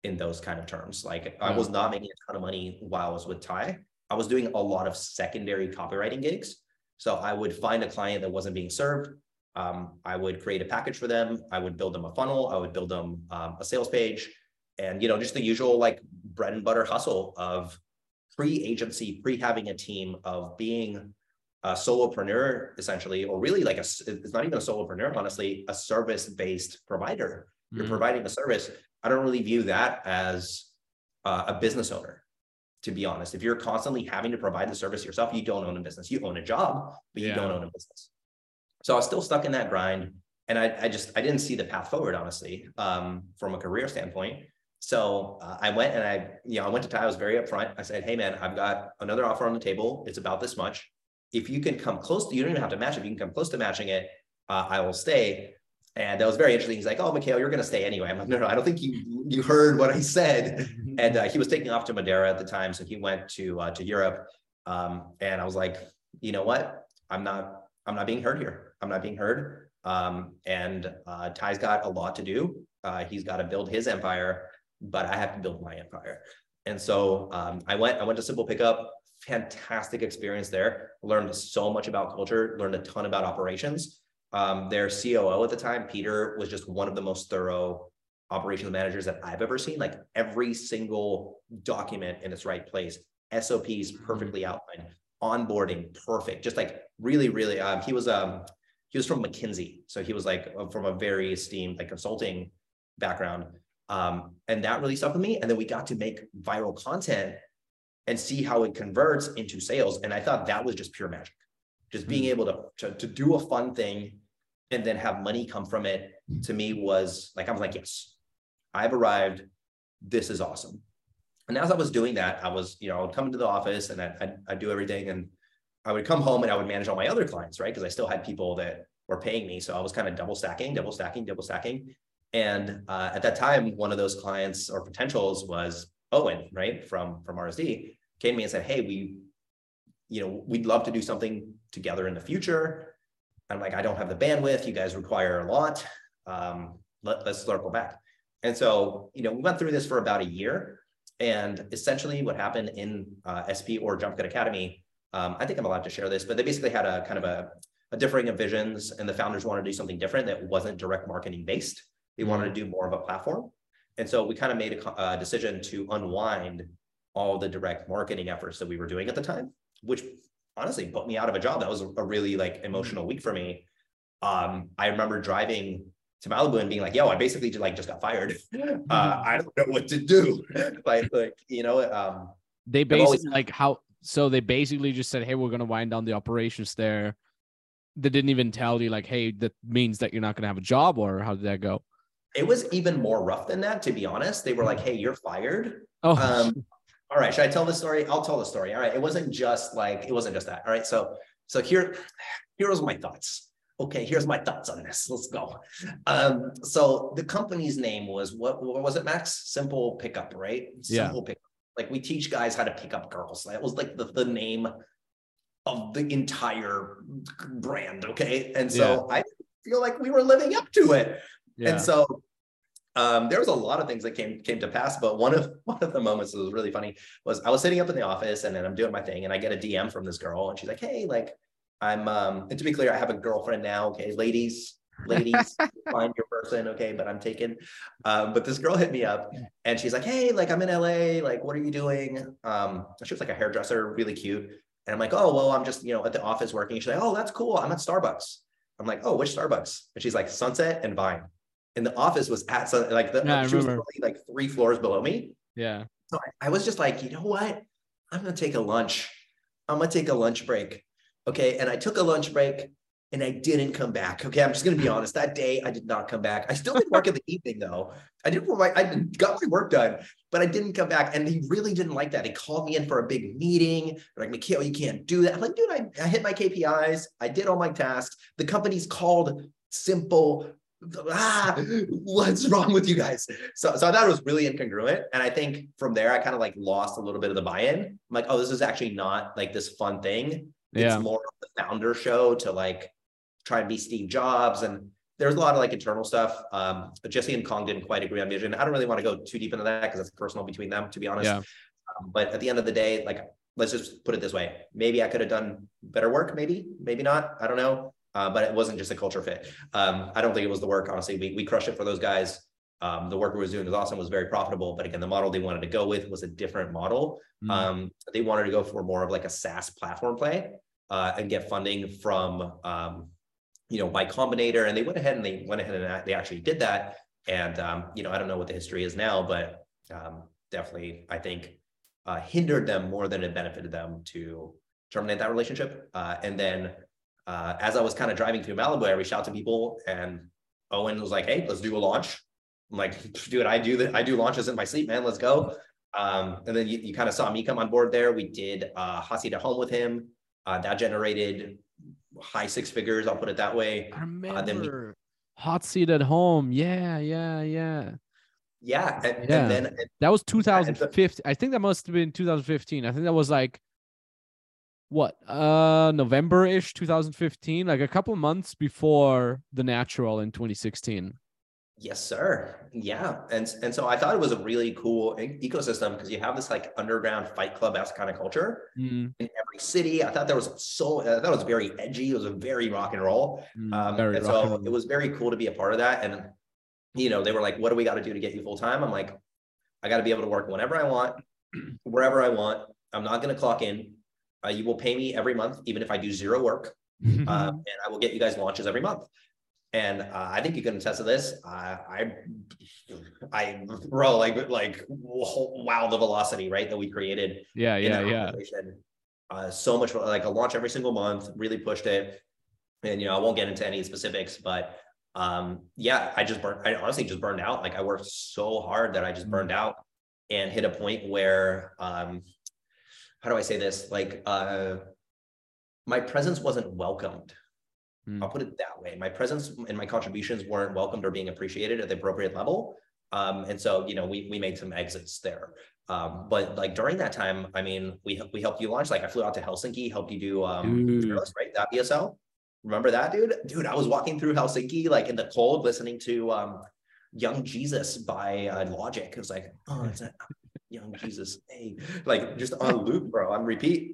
in those kind of terms. Like yeah. I was not making a ton of money while I was with Ty. I was doing a lot of secondary copywriting gigs. So I would find a client that wasn't being served. Um, I would create a package for them. I would build them a funnel. I would build them um, a sales page and, you know, just the usual like bread and butter hustle of pre-agency, pre-having a team, of being a solopreneur essentially, or really like a, it's not even a solopreneur, honestly, a service-based provider. You're mm-hmm. providing a service. I don't really view that as uh, a business owner, to be honest. If you're constantly having to provide the service yourself, you don't own a business. You own a job, but yeah. you don't own a business. So I was still stuck in that grind. And I, I just, I didn't see the path forward, honestly, um, from a career standpoint. So uh, I went and I, you know, I went to Ty, I was very upfront. I said, hey man, I've got another offer on the table. It's about this much. If you can come close to, you don't even have to match. If you can come close to matching it, uh, I will stay. And that was very interesting. He's like, oh, Mikhail, you're going to stay anyway. I'm like, no, no, I don't think you you heard what I said. And uh, he was taking off to Madeira at the time. So he went to uh, to Europe. Um, and I was like, you know what? I'm not, I'm not being heard here. I'm not being heard. Um, and uh, Tai's got a lot to do. Uh, he's got to build his empire, but I have to build my empire. And so um, I went, I went to Simple Pickup. Fantastic experience there. Learned so much about culture, learned a ton about operations. Um, their C O O at the time, Peter, was just one of the most thorough operations managers that I've ever seen. Like every single document in its right place, S O Ps perfectly outlined, onboarding perfect. Just like really, really. Um, he was um, he was from McKinsey, so he was like from a very esteemed like consulting background, um, and that really stuck with me. And then we got to make viral content and see how it converts into sales. And I thought that was just pure magic. Just being able to, to, to do a fun thing and then have money come from it, to me was like, I was like, yes, I've arrived. This is awesome. And as I was doing that, I was, you know, I would come into the office and I, I'd, I'd do everything. And I would come home and I would manage all my other clients, right? Because I still had people that were paying me. So I was kind of double stacking, double stacking, double stacking. And uh, at that time, one of those clients or potentials was Owen, right? From, from R S D, came to me and said, hey, we, you know, we'd love to do something together in the future. I'm like, I don't have the bandwidth. You guys require a lot. Um, let, let's circle back. And so, you know, we went through this for about a year. And essentially what happened in uh, S P or Jump Cut Academy, um, I think I'm allowed to share this, but they basically had a kind of a, a differing of visions, and the founders wanted to do something different that wasn't direct marketing based. They mm-hmm. wanted to do more of a platform. And so we kind of made a, a decision to unwind all the direct marketing efforts that we were doing at the time, which honestly put me out of a job. That was a really like emotional week for me. Um, I remember driving to Malibu and being like, yo, I basically just like just got fired. Uh, I don't know what to do. like, like, you know, um, they basically always, like how, so they basically just said, hey, we're going to wind down the operations there. They didn't even tell you like, hey, that means that you're not going to have a job, or how did that go? It was even more rough than that, to be honest. They were like, hey, you're fired. Oh, um, all right. Should I tell the story? I'll tell the story. All right. It wasn't just like, it wasn't just that. All right. So, so here, here was my thoughts. Okay. Here's my thoughts on this. Let's go. Um, so the company's name was, what, what was it, Max? Simple Pickup, right? Simple yeah. Pickup. Like we teach guys how to pick up girls. That was like the, the name of the entire brand. Okay. And so yeah. I feel like we were living up to it. Yeah. And so, Um, there was a lot of things that came came to pass, but one of one of the moments that was really funny was I was sitting up in the office and then I'm doing my thing and I get a D M from this girl and she's like, hey, like I'm, um, and to be clear, I have a girlfriend now. Okay. Ladies, ladies, find your person. Okay. But I'm taken. Um, but this girl hit me up and she's like, hey, like I'm in L A, like, what are you doing? Um, she was like a hairdresser, really cute. And I'm like, oh, well, I'm just, you know, at the office working. She's like, oh, that's cool. I'm at Starbucks. I'm like, oh, which Starbucks? And she's like, Sunset and Vine. And the office was at, so like, the, yeah, she was probably like three floors below me. Yeah. So I, I was just like, you know what? I'm going to take a lunch. I'm going to take a lunch break. Okay. And I took a lunch break and I didn't come back. Okay. I'm just going to be honest. That day I did not come back. I still did work in the evening though. I did my, I got my work done, but I didn't come back. And he really didn't like that. He called me in for a big meeting. They're like, Mikhail, you can't do that. I'm like, dude, I, I hit my K P Is. I did all my tasks. The company's called Simple. Ah, what's wrong with you guys? So, so I thought it was really incongruent. And I think from there, I kind of like lost a little bit of the buy-in. I'm like, oh, this is actually not like this fun thing. Yeah. It's more of the founder show to like try and be Steve Jobs. And there's a lot of like internal stuff. Um, but Jesse and Kong didn't quite agree on vision. I don't really want to go too deep into that because that's personal between them, to be honest. Yeah. Um, but at the end of the day, like, let's just put it this way. Maybe I could have done better work. Maybe, maybe not. I don't know. Uh, but it wasn't just a culture fit. Um, I don't think it was the work. Honestly, we, we crushed it for those guys. Um, the work we were doing was awesome, was very profitable. But again, the model they wanted to go with was a different model. Mm. Um, they wanted to go for more of like a SaaS platform play uh, and get funding from, um, you know, Y Combinator. And they went ahead and they went ahead and they actually did that. And, um, you know, I don't know what the history is now, but um, definitely, I think, uh, hindered them more than it benefited them to terminate that relationship. Uh, and then Uh, as I was kind of driving through Malibu, I reached out to people and Owen was like, hey, let's do a launch. I'm like, dude, I do that. I do launches in my sleep, man. Let's go. Um, and then you, you kind of saw me come on board there. We did uh, Hot Seat at Home with him. Uh, that generated high six figures. I'll put it that way. I remember. Uh, then we, Hot Seat at Home. Yeah, yeah, yeah. Yeah. And, yeah. and then and, that was two thousand fifteen. I think that must have been two thousand fifteen. I think that was like what? Uh November-ish two thousand fifteen, like a couple months before The Natural in twenty sixteen. Yes, sir. Yeah. And and so I thought it was a really cool ecosystem because you have this like underground fight club-esque kind of culture mm. in every city. I thought there was so, I thought it was very edgy. It was a very rock and roll. Mm, um, and rock so and roll. It was very cool to be a part of that. And, you know, they were like, what do we got to do to get you full time? I'm like, I got to be able to work whenever I want, wherever I want. I'm not going to clock in. Uh, you will pay me every month, even if I do zero work. um, and I will get you guys launches every month. And uh, I think you can attest to this. Uh, I, I, bro, like, like, wow, the velocity, right, that we created. Yeah, yeah, yeah. Uh, so much, like a launch every single month, really pushed it. And, you know, I won't get into any specifics, but um, yeah, I just burned, I honestly just burned out. Like I worked so hard that I just burned out and hit a point where, um, how do I say this? Like uh, my presence wasn't welcomed. I'll put it that way. My presence and my contributions weren't welcomed or being appreciated at the appropriate level. Um, and so, you know, we we made some exits there. Um, but like during that time, I mean, we we helped you launch. Like I flew out to Helsinki, helped you do, um, Gorillaz, right? That B S L. Remember that, dude? Dude, I was walking through Helsinki, like in the cold, listening to um, Young Jesus by uh, Logic. It was like, oh, it's a Young Jesus. Hey, like just on loop, bro, on repeat.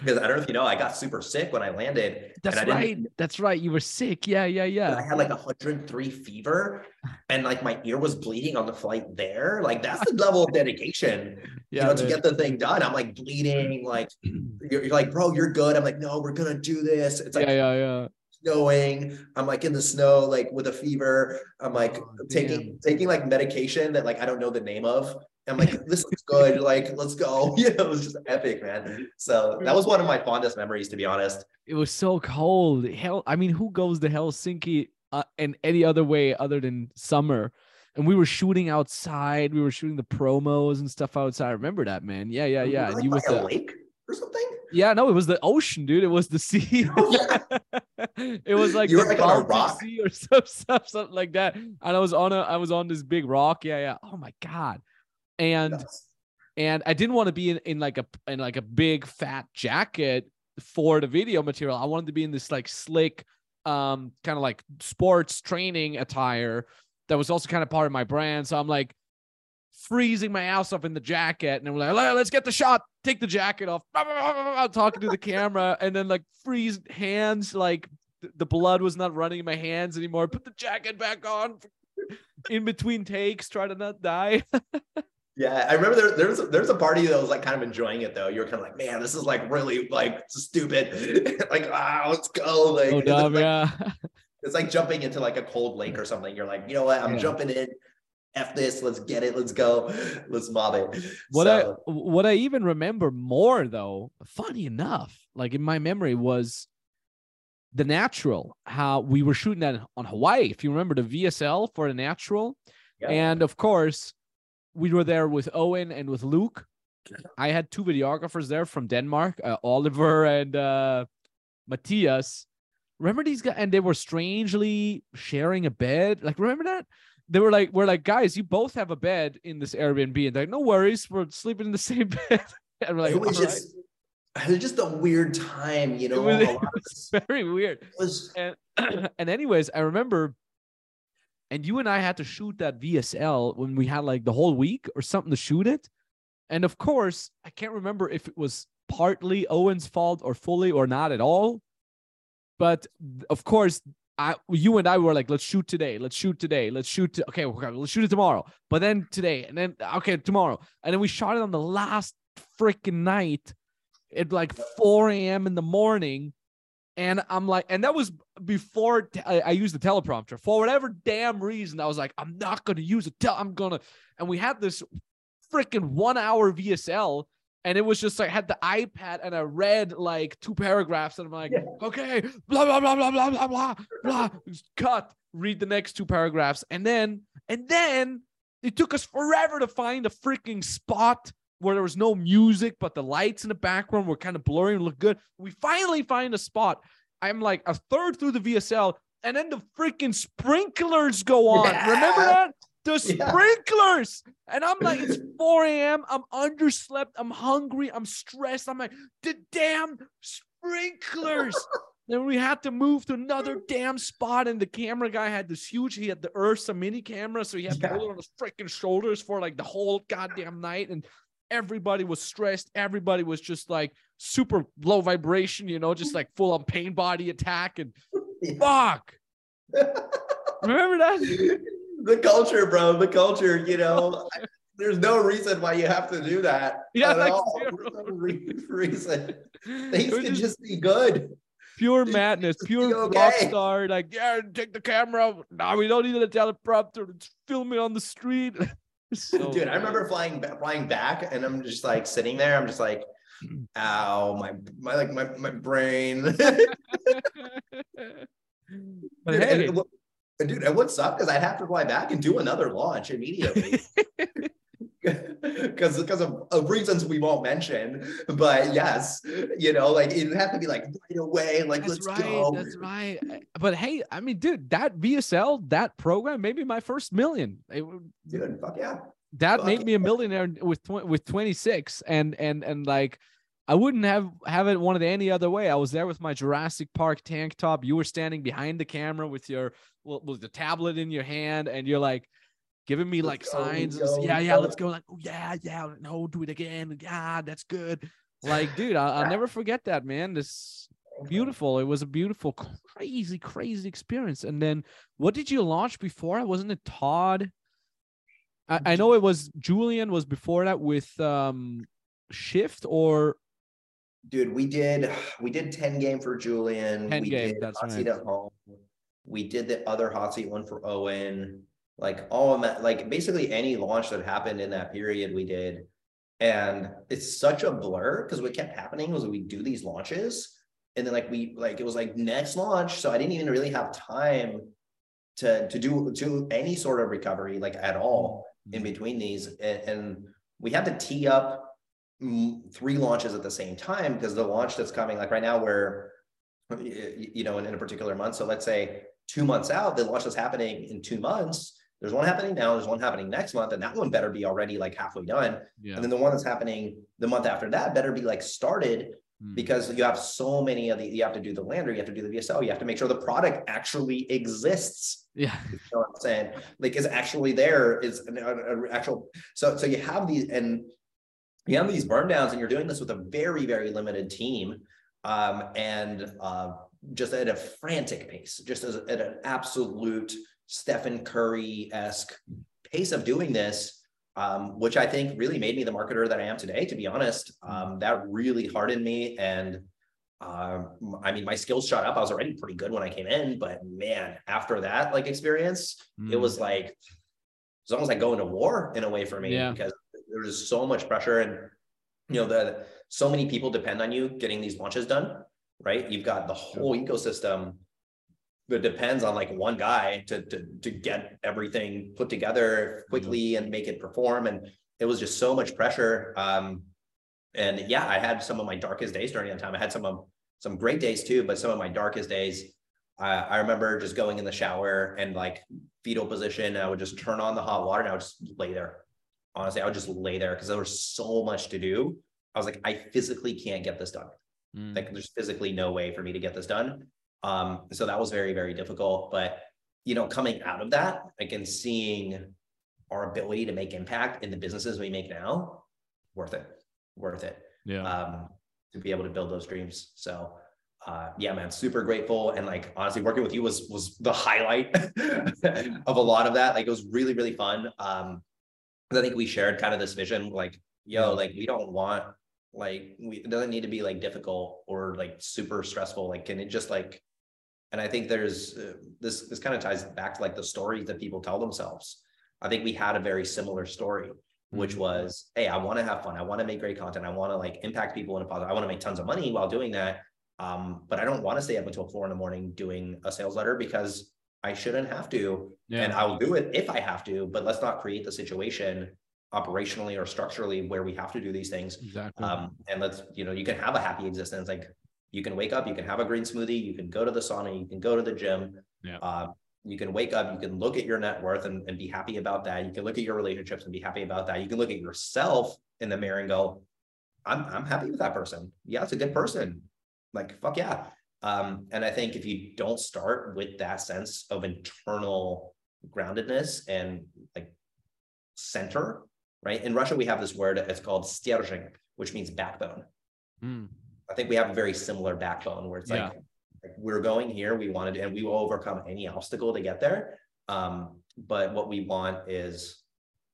Because I don't know if you know, I got super sick when I landed. That's and I right. That's right. You were sick. Yeah, yeah, yeah. I had like one hundred three fever and like my ear was bleeding on the flight there. Like that's the level of dedication, yeah, you know, man. To get the thing done. I'm like bleeding. Like you're, you're like, bro, you're good. I'm like, no, we're going to do this. It's like yeah, yeah, yeah. snowing. I'm like in the snow, like with a fever. I'm like oh, taking, taking like medication that like I don't know the name of. I'm like, this looks good. Like, let's go. You know, it was just epic, man. So that was one of my fondest memories, to be honest. It was so cold. Hell, I mean, who goes to Helsinki uh, in any other way other than summer? And we were shooting outside. We were shooting the promos and stuff outside. I remember that, man. Yeah, yeah, yeah. Like you by a lake or something? Yeah, no, it was the ocean, dude. It was the sea. Oh, yeah. It was like you were like on a rock sea or some stuff, something like that. And I was on a, I was on this big rock. Yeah, yeah. Oh my God. And, yes. and I didn't want to be in, in like a, in like a big fat jacket for the video material. I wanted to be in this like slick, um, kind of like sports training attire that was also kind of part of my brand. So I'm like freezing my ass off in the jacket and I'm like, let's get the shot, take the jacket off, I'm talking to the camera and then like freeze hands. Like the blood was not running in my hands anymore. Put the jacket back on in between takes, try to not die. Yeah, I remember there, there was there's a party that was like kind of enjoying it though. You were kind of like, man, this is like really like stupid. Like, ah, let's go. Like, oh, dumb, it's, yeah. like it's like jumping into like a cold lake or something. You're like, you know what? I'm yeah. jumping in. F this. Let's get it. Let's go. Let's mob it. What so. I what I even remember more though, funny enough, like in my memory was The Natural. How we were shooting that on Hawaii. If you remember the V S L for The Natural, yeah. and of course. We were there with Owen and with Luke. I had two videographers there from Denmark, uh, Oliver and uh, Matthias. Remember these guys? And they were strangely sharing a bed. Like, remember that? They were like, we're like, guys, you both have a bed in this Airbnb. And they're like, no worries. We're sleeping in the same bed. And we're like, it was, just, right. it was just a weird time, you know? It was, it was very weird. It was... and, and anyways, I remember... And you and I had to shoot that V S L when we had like the whole week or something to shoot it. And of course, I can't remember if it was partly Owen's fault or fully or not at all. But of course, I, you and I were like, let's shoot today. Let's shoot today. Let's shoot. To okay, okay, let's shoot it tomorrow. But then today and then, okay, tomorrow. And then we shot it on the last freaking night at like four a m in the morning. And I'm like, and that was before t- I, I used the teleprompter for whatever damn reason. I was like, I'm not going to use it. Tel- I'm going to, and we had this freaking one hour V S L and it was just, I had the iPad and I read like two paragraphs and I'm like, yeah. okay, blah, blah, blah, blah, blah, blah, blah, blah, cut, read the next two paragraphs. And then, and then it took us forever to find a freaking spot where there was no music, but the lights in the background were kind of blurry and looked good. We finally find a spot. I'm like a third through the V S L. and then the freaking sprinklers go on. Yeah. Remember that? The sprinklers. Yeah. And I'm like, it's four a.m. I'm underslept. I'm hungry. I'm stressed. I'm like, the damn sprinklers. Then we had to move to another damn spot, and the camera guy had this huge, he had the Ursa mini camera, so he had to hold it on his freaking shoulders for like the whole goddamn night, and everybody was stressed. Everybody was just like super low vibration, you know, just like full on pain body attack, and fuck. Remember that? The culture, bro, the culture, you know. There's no reason why you have to do that. Yeah, at like all. There's no reason. Things can just, just be good. Pure madness, pure okay. rock star. Like, yeah, take the camera. No, nah, we don't need a teleprompter. Just film me on the street. So dude, bad. I remember flying flying back, and I'm just like sitting there. I'm just like, ow, my my like my my brain. But dude, hey. and, dude, and what sucked is I'd have to fly back and do another launch immediately. Because because of, of reasons we won't mention, but yes, you know, like it would have to be like right away, like that's let's right, go. That's right. But hey, I mean, dude, that B S L, that program, maybe my first million. It, dude, fuck yeah. That fuck made yeah. me a millionaire with tw- with twenty-six, and and and like I wouldn't have have it wanted any other way. I was there with my Jurassic Park tank top. You were standing behind the camera with your with the tablet in your hand, and you're like. Giving me like let's signs, go, and, yeah, yeah, go. Let's go. Like, oh yeah, yeah, no, do it again. Yeah, that's good. Like, dude, I'll, I'll never forget that, man. This beautiful. It was a beautiful, crazy, crazy experience. And then, what did you launch before? Wasn't it Todd? I, I know it was Julian. Was before that with um, Shift or? Dude, we did we did ten game for Julian. Ten we game. Did that's Hot Seat at Home. We did the other Hot Seat one for Owen. Like all of that, like basically any launch that happened in that period we did. And it's such a blur because what kept happening was we do these launches and then like we like it was like next launch. So I didn't even really have time to to do to any sort of recovery like at all in between these. And, and we had to tee up three launches at the same time because the launch that's coming, like right now we're, you know, in, in a particular month. So let's say two months out, the launch is happening in two months. There's one happening now, there's one happening next month, and that one better be already like halfway done. Yeah. And then the one that's happening the month after that better be like started mm. because you have so many of the, you have to do the lander, you have to do the V S L, you have to make sure the product actually exists. Yeah. You know what I'm saying? Like is actually there is an, an actual, so, so you have these, and you have these burn downs and you're doing this with a very, very limited team. Um, and uh, just at a frantic pace, just as, at an absolute Stephen Curry-esque pace of doing this, um, which I think really made me the marketer that I am today, to be honest. Um, that really hardened me. And uh, I mean, my skills shot up. I was already pretty good when I came in, but man, after that like experience, mm. it was like, it was almost like going to war in a way for me yeah. because there was so much pressure and, you know, the so many people depend on you getting these launches done, right? You've got the whole ecosystem that depends on like one guy to, to, to get everything put together quickly and make it perform. And it was just so much pressure. Um, and yeah, I had some of my darkest days during that time. I had some of some great days too, but some of my darkest days, I, I remember just going in the shower and like fetal position. I would just turn on the hot water and I would just lay there. Honestly, I would just lay there because there was so much to do. I was like, I physically can't get this done. Mm. Like there's physically no way for me to get this done. Um, so that was very, very difficult, but you know, coming out of that, like and seeing our ability to make impact in the businesses we make now, worth it, worth it. Yeah. Um, to be able to build those dreams. So, uh, yeah, man, super grateful. And like, honestly, working with you was, was the highlight of a lot of that. Like it was really, really fun. Um, I think we shared kind of this vision, like, yo, like we don't want, like we, it doesn't need to be like difficult or like super stressful. Like, can it just like, and I think there's uh, this, this kind of ties back to like the stories that people tell themselves. I think we had a very similar story, which was, hey, I want to have fun. I want to make great content. I want to like impact people in a positive, I want to make tons of money while doing that. Um, but I don't want to stay up until four in the morning doing a sales letter because I shouldn't have to, yeah. and I'll do it if I have to, but let's not create the situation operationally or structurally where we have to do these things. Exactly. Um, and let's, you know, you can have a happy existence. Like you can wake up, you can have a green smoothie, you can go to the sauna, you can go to the gym, Yeah. Uh, you can wake up, you can look at your net worth and, and be happy about that. You can look at your relationships and be happy about that. You can look at yourself in the mirror and go, I'm, I'm happy with that person. Yeah, it's a good person. Like, fuck yeah. Um, and I think if you don't start with that sense of internal groundedness and like center, right? In Russia, we have this word, it's called stержень, which means backbone. Mm. I think we have a very similar backbone where it's yeah. like, like, we're going here, we wanted, and we will overcome any obstacle to get there. Um, but what we want is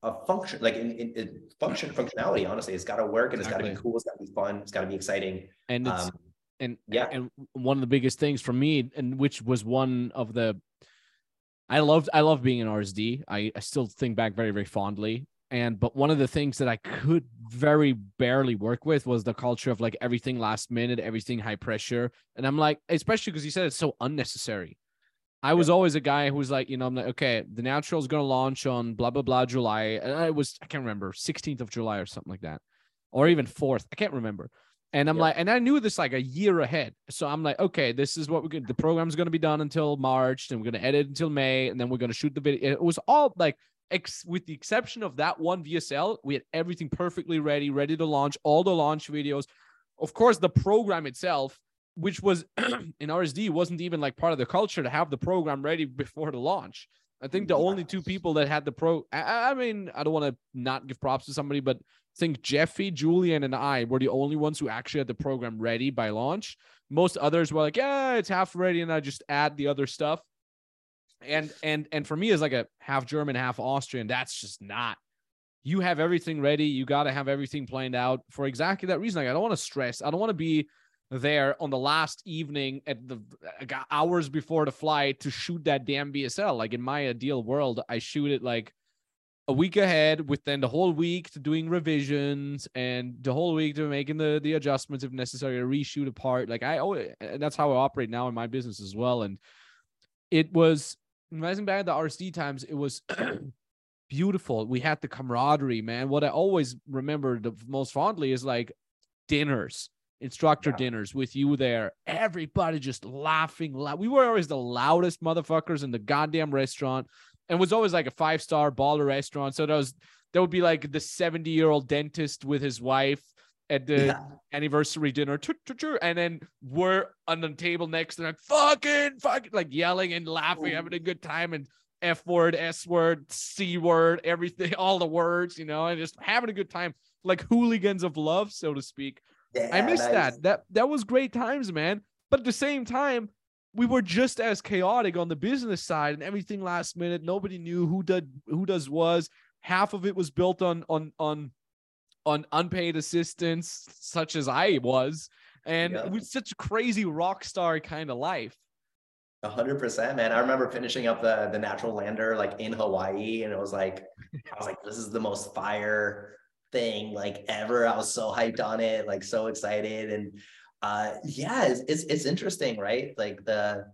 a function, like in, in, in function, functionality, honestly, it's got to work and exactly. it's got to be cool. It's got to be fun. It's got to be exciting. And it's, um, and yeah. and one of the biggest things for me, and which was one of the, I loved, I love being in R S D. I, I still think back very, very fondly. And, but one of the things that I could very barely work with was the culture of like everything last minute, everything high pressure. And I'm like, especially because you said it's so unnecessary. I was yeah. always a guy who was like, you know, I'm like, okay, the natural is going to launch on blah, blah, blah, July. And I was, I can't remember, sixteenth of July or something like that, or even fourth. I can't remember. And I'm yeah. like, and I knew this like a year ahead. So I'm like, okay, this is what we're going to, the program's going to be done until March, and we're going to edit until May, and then we're going to shoot the video. It was all like, ex- with the exception of that one V S L, we had everything perfectly ready, ready to launch, all the launch videos. Of course, the program itself, which was in R S D, wasn't even like part of the culture to have the program ready before the launch. I think the only two people that had the pro, I, I mean, I don't want to not give props to somebody, but I think Jeffy, Julian, and I were the only ones who actually had the program ready by launch. Most others were like, yeah, it's half ready, and I just add the other stuff. And, and, and for me, as like a half German, half Austrian, that's just not, you have everything ready. You got to have everything planned out for exactly that reason. Like, I don't want to stress. I don't want to be there on the last evening at the hours before the flight to shoot that damn B S L. Like in my ideal world, I shoot it like a week ahead, with then the whole week to doing revisions and the whole week to making the, the adjustments if necessary, to reshoot a part. Like I always, and that's how I operate now in my business as well. And it was, rising back at the R S D times, it was beautiful. We had the camaraderie, man. What I always remember the most fondly is like dinners. Instructor yeah. dinners with you there, everybody just laughing. We were always the loudest motherfuckers in the goddamn restaurant, and was always like a five-star baller restaurant. So that was, that would be like the seventy-year-old dentist with his wife at the yeah. anniversary dinner, and then we're on the table next, and like fucking, fucking, like yelling and laughing, Ooh. having a good time, and F word, S word, C word, everything, all the words, you know, and just having a good time, like hooligans of love, so to speak. Yeah, I miss nice. that. That that was great times, man. But at the same time, we were just as chaotic on the business side, and everything last minute. Nobody knew who did who does was. Half of it was built on on on on unpaid assistance, such as I was, and yeah. it was such a crazy rock star kind of life. A hundred percent, man. I remember finishing up the the natural lander like in Hawaii, and it was like I was like, this is the most fire thing like ever. I was so hyped on it, like so excited. And uh yeah, it's, it's it's interesting, right? Like the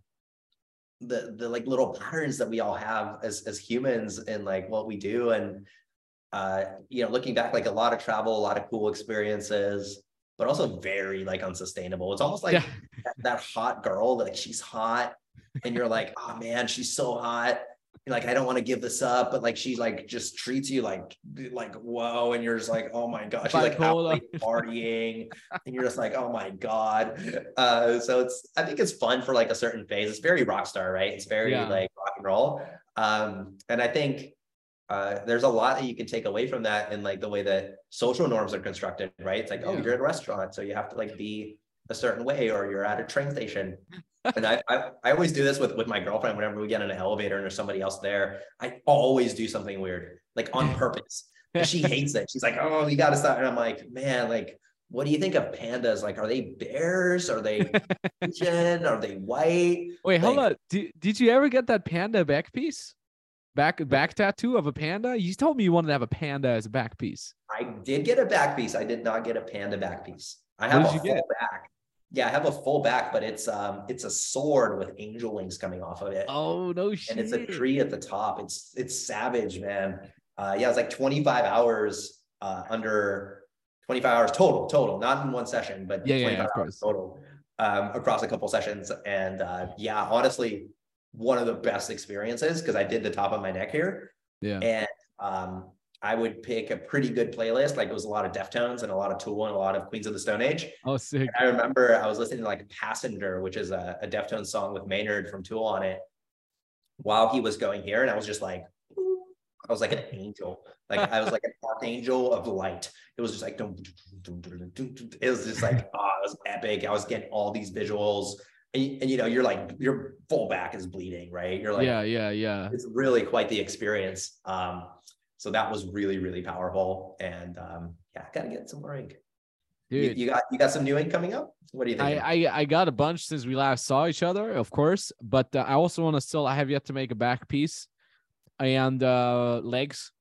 the the like little patterns that we all have as as humans and like what we do. And uh you know, looking back, like a lot of travel, a lot of cool experiences, but also very like unsustainable. It's almost like yeah. that, that hot girl, like she's hot and you're like, oh man, she's so hot. Like, I don't want to give this up, but like she like just treats you like like whoa, and you're just like, oh my gosh, she's like out late partying, and you're just like, oh my god. Uh, so it's I think it's fun for like a certain phase. It's very rock star, right? It's very yeah. like rock and roll. Um, and I think uh, there's a lot that you can take away from that, and like the way that social norms are constructed, right? It's like, oh, yeah. you're at a restaurant, so you have to like be a certain way, or you're at a train station. And I, I I always do this with, with my girlfriend. Whenever we get in an elevator and there's somebody else there, I always do something weird, like on purpose. And she hates it. She's like, oh, you got to stop. And I'm like, man, like, what do you think of pandas? Like, are they bears? Are they Asian? Are they white? Wait, like, hold on. Did, did you ever get that panda back piece? Back back tattoo of a panda? You told me you wanted to have a panda as a back piece. I did get a back piece. I did not get a panda back piece. I have a full back. Yeah, I have a full back, but it's um, it's a sword with angel wings coming off of it. Oh no shit! And it's a tree at the top. It's it's savage, man. Uh, yeah, it's like twenty-five hours uh, under twenty-five hours total, total, not in one session, but yeah, twenty-five yeah, hours total um, across a couple sessions. And uh, yeah, honestly, one of the best experiences because I did the top of my neck here. Yeah. And um, I would pick a pretty good playlist. Like it was a lot of Deftones and a lot of Tool and a lot of Queens of the Stone Age. Oh, sick. And I remember I was listening to like Passenger, which is a, a Deftones song with Maynard from Tool on it while he was going here. And I was just like, I was like an angel. Like I was like an archangel of light. It was just like, it was just like, oh, it was epic. I was getting all these visuals. And, and you know, you're like, your full back is bleeding, right? You're like, yeah, yeah, yeah. It's really quite the experience. Um, so that was really, really powerful. And um, yeah, I gotta get some more ink. Dude, you, you got you got some new ink coming up. What do you think? I, I I got a bunch since we last saw each other, of course. But uh, I also want to still. I have yet to make a back piece, and uh, legs.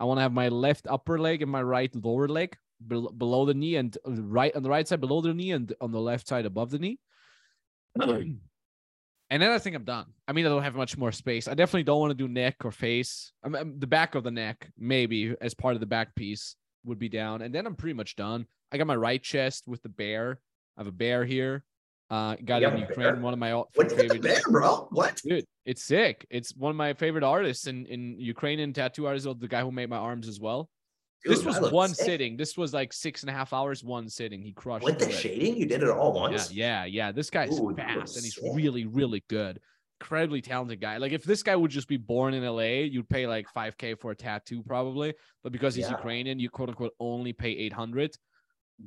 I want to have my left upper leg and my right lower leg be below the knee, and right on the right side below the knee, and on the left side above the knee. And then I think I'm done. I mean, I don't have much more space. I definitely don't want to do neck or face. I mean, the back of the neck, maybe as part of the back piece, would be down. And then I'm pretty much done. I got my right chest with the bear. I have a bear here. Uh, got it in Ukraine. One of my favorite. Bear, bro? What? Dude, it's sick. It's one of my favorite artists in in Ukrainian tattoo artist. The guy who made my arms as well. Dude, this was one sick. sitting. This was like six and a half hours, one sitting. He crushed with the shading. You did it all once. Yeah, yeah, yeah. This guy's Ooh, fast and he's sick. really, really good. Incredibly talented guy. Like if this guy would just be born in L A, you'd pay like five K for a tattoo probably. But because he's yeah. Ukrainian, you quote unquote only pay eight hundred,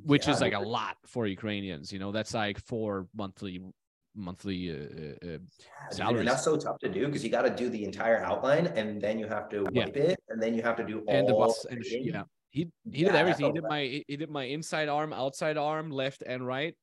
which yeah, is like a lot for Ukrainians. You know, that's like four monthly monthly uh, uh, yeah, salaries. Dude, that's so tough to do because you got to do the entire outline and then you have to wipe yeah. it and then you have to do all and the bus and the, yeah he he yeah, did everything. He did bad. my he did my inside arm, outside arm, left and right,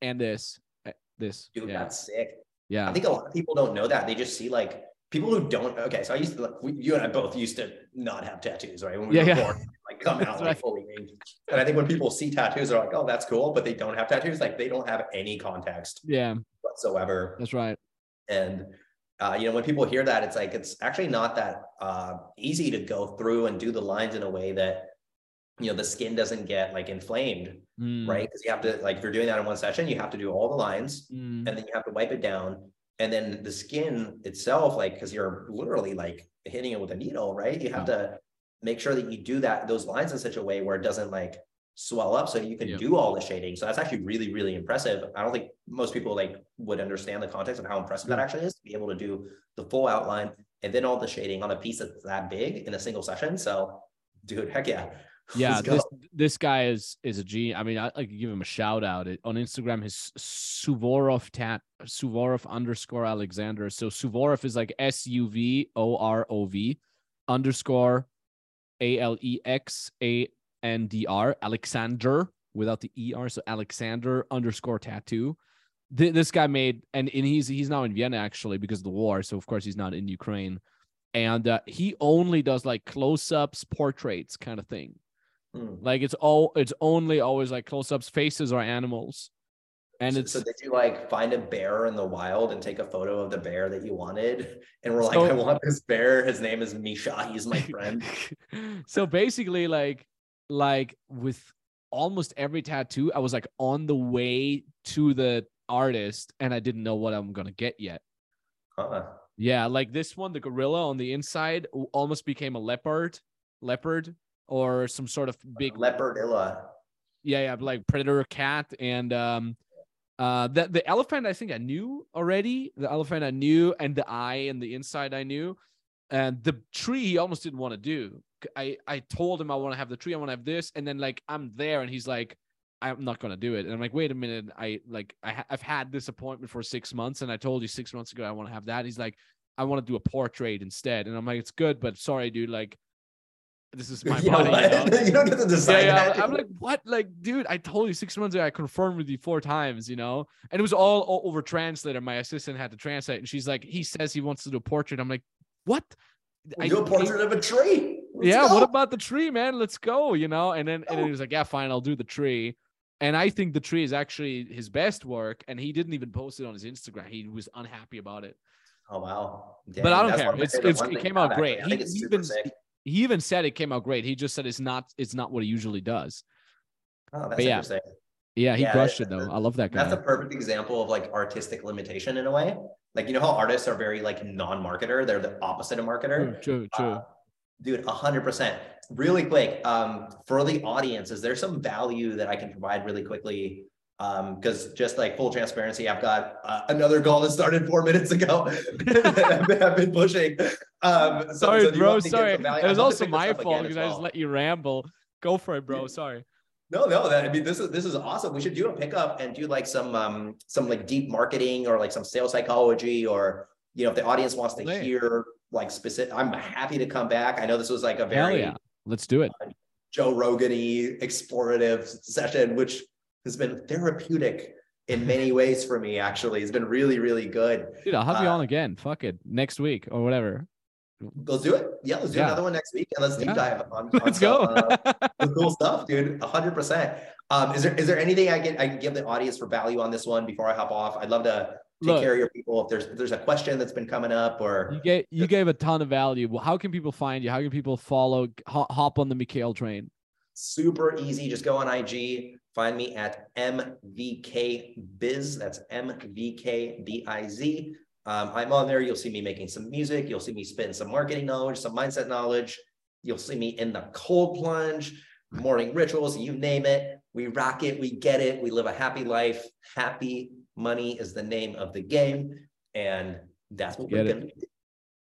and this uh, this dude yeah. That's sick. Yeah, I think a lot of people don't know that. They just see like people who don't. Okay, so I used to like we, you and I both used to not have tattoos, right? When we yeah, were yeah. born, like come out like right. fully named. And I think when people see tattoos, they're like, "Oh, that's cool," but they don't have tattoos. Like they don't have any context, yeah, whatsoever. That's right. And uh, you know, when people hear that, it's like it's actually not that uh, easy to go through and do the lines in a way that you know the skin doesn't get like inflamed, mm. right? Because you have to like if you're doing that in one session, you have to do all the lines, mm. and then you have to wipe it down. And then the skin itself, like, because you're literally like hitting it with a needle, right? You have yeah. to make sure that you do that, those lines in such a way where it doesn't like swell up so you can yeah. do all the shading. So that's actually really, really impressive. I don't think most people like would understand the context of how impressive that actually is to be able to do the full outline and then all the shading on a piece that's that big in a single session. So dude, heck yeah. Yeah, this this guy is is a G. I mean, I like to give him a shout out it, on Instagram. His Suvorov tat Suvorov underscore Alexander. So Suvorov is like S U V O R O V underscore A L E X A N D R Alexander without the E R. So Alexander underscore tattoo. Th this guy made and and he's he's now in Vienna actually because of the war. So of course he's not in Ukraine, and uh, he only does like close ups, portraits, kind of thing. Like it's all, it's only always like close-ups, faces or animals. And so, it's so did you like find a bear in the wild and take a photo of the bear that you wanted? And we're so, like, I want this bear. His name is Misha. He's my friend. So basically like, like with almost every tattoo, I was like on the way to the artist and I didn't know what I'm going to get yet. Huh. Yeah. Like this one, the gorilla on the inside almost became a leopard, leopard. Or some sort of big leopardilla. Yeah, yeah, like predator cat. And um uh the, the elephant I think I knew already. The elephant I knew, and the eye and the inside I knew. And the tree he almost didn't want to do. I, I told him I want to have the tree, I want to have this, and then like I'm there and he's like, I'm not gonna do it. And I'm like, wait a minute, I like I ha I've had this appointment for six months and I told you six months ago I want to have that. He's like, I want to do a portrait instead. And I'm like, it's good, but sorry, dude, like this is my body. Yeah, you, know? You don't get to decide. Yeah, yeah. I'm like, what? Like, dude, I told you six months ago. I confirmed with you four times, you know. And it was all, all over translator. My assistant had to translate, and she's like, he says he wants to do a portrait. I'm like, what? We'll I do a portrait of a tree. Let's yeah. Go. What about the tree, man? Let's go. You know. And then, and then he was like, yeah, fine, I'll do the tree. And I think the tree is actually his best work. And he didn't even post it on his Instagram. He was unhappy about it. Oh wow. Dang, but I don't care. It's, it's, it came out great. He, it's even. Sick. He even said it came out great. He just said it's not it's not what he usually does. Oh, that's but yeah. interesting. Yeah, he yeah, crushed it though. I love that guy. That's a perfect example of like artistic limitation in a way. Like, you know how artists are very like non-marketer? They're the opposite of marketer. True, true, true. Uh, dude, one hundred percent. Really quick, um, for the audience, is there some value that I can provide really quickly? Um, because just like full transparency, I've got uh, another goal that started four minutes ago that I've been pushing. Um, so, sorry, so bro, sorry. It was also my fault because well. I just let you ramble. Go for it, bro. Sorry. No, no, that, I mean, this is, this is awesome. We should do a pickup and do like some, um, some like deep marketing or like some sales psychology, or, you know, if the audience wants to Lame. hear like specific, I'm happy to come back. I know this was like a very, yeah. let's do it. Uh, Joe Rogan-y explorative session, which has been therapeutic in many ways for me. Actually, it's been really, really good. Dude, I'll have uh, you on again. Fuck it. Next week or whatever. Let's do it. Yeah, let's do yeah. another one next week, and let's deep yeah. dive on, on let's stuff, go. uh, cool stuff, dude. one hundred percent. Um, is there is there anything I can I can give the audience for value on this one before I hop off? I'd love to take Look, care of your people. If there's if there's a question that's been coming up, or you gave you gave a ton of value. Well, how can people find you? How can people follow? Hop on the Mikhail train. Super easy. Just go on I G. Find me at M V K Biz. That's M V K B I Z. Um, I'm on there. You'll see me making some music. You'll see me spin some marketing knowledge, some mindset knowledge. You'll see me in the cold plunge, morning rituals, you name it. We rock it. We get it. We live a happy life. Happy money is the name of the game. And that's what we're going to do.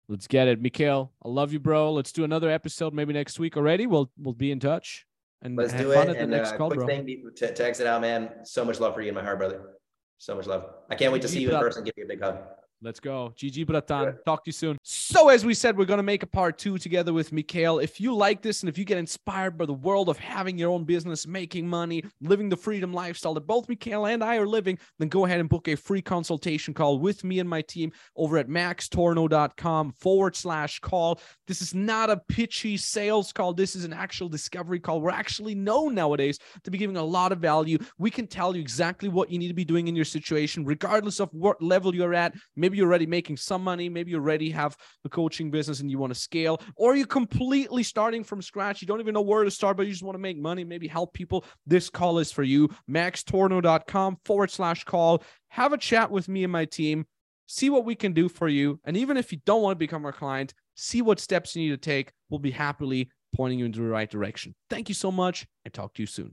Let's get it. Mikhail, I love you, bro. Let's do another episode maybe next week already. We'll, we'll be in touch. And let's do it. And uh, quick thing to, to exit out, man. So much love for you in my heart, brother. So much love. I can't wait to see you in person. Give you a big hug. Let's go. G G, bratan. Talk to you soon. So as we said, we're going to make a part two together with Mikhail. If you like this and if you get inspired by the world of having your own business, making money, living the freedom lifestyle that both Mikhail and I are living, then go ahead and book a free consultation call with me and my team over at maxtorno.com forward slash call. This is not a pitchy sales call. This is an actual discovery call. We're actually known nowadays to be giving a lot of value. We can tell you exactly what you need to be doing in your situation, regardless of what level you're at. Maybe you're already making some money. Maybe you already have a coaching business and you want to scale, or you're completely starting from scratch. You don't even know where to start, but you just want to make money, maybe help people. This call is for you. maxtorno.com forward slash call. Have a chat with me and my team. See what we can do for you. And even if you don't want to become our client, see what steps you need to take. We'll be happily pointing you into the right direction. Thank you so much, and talk to you soon.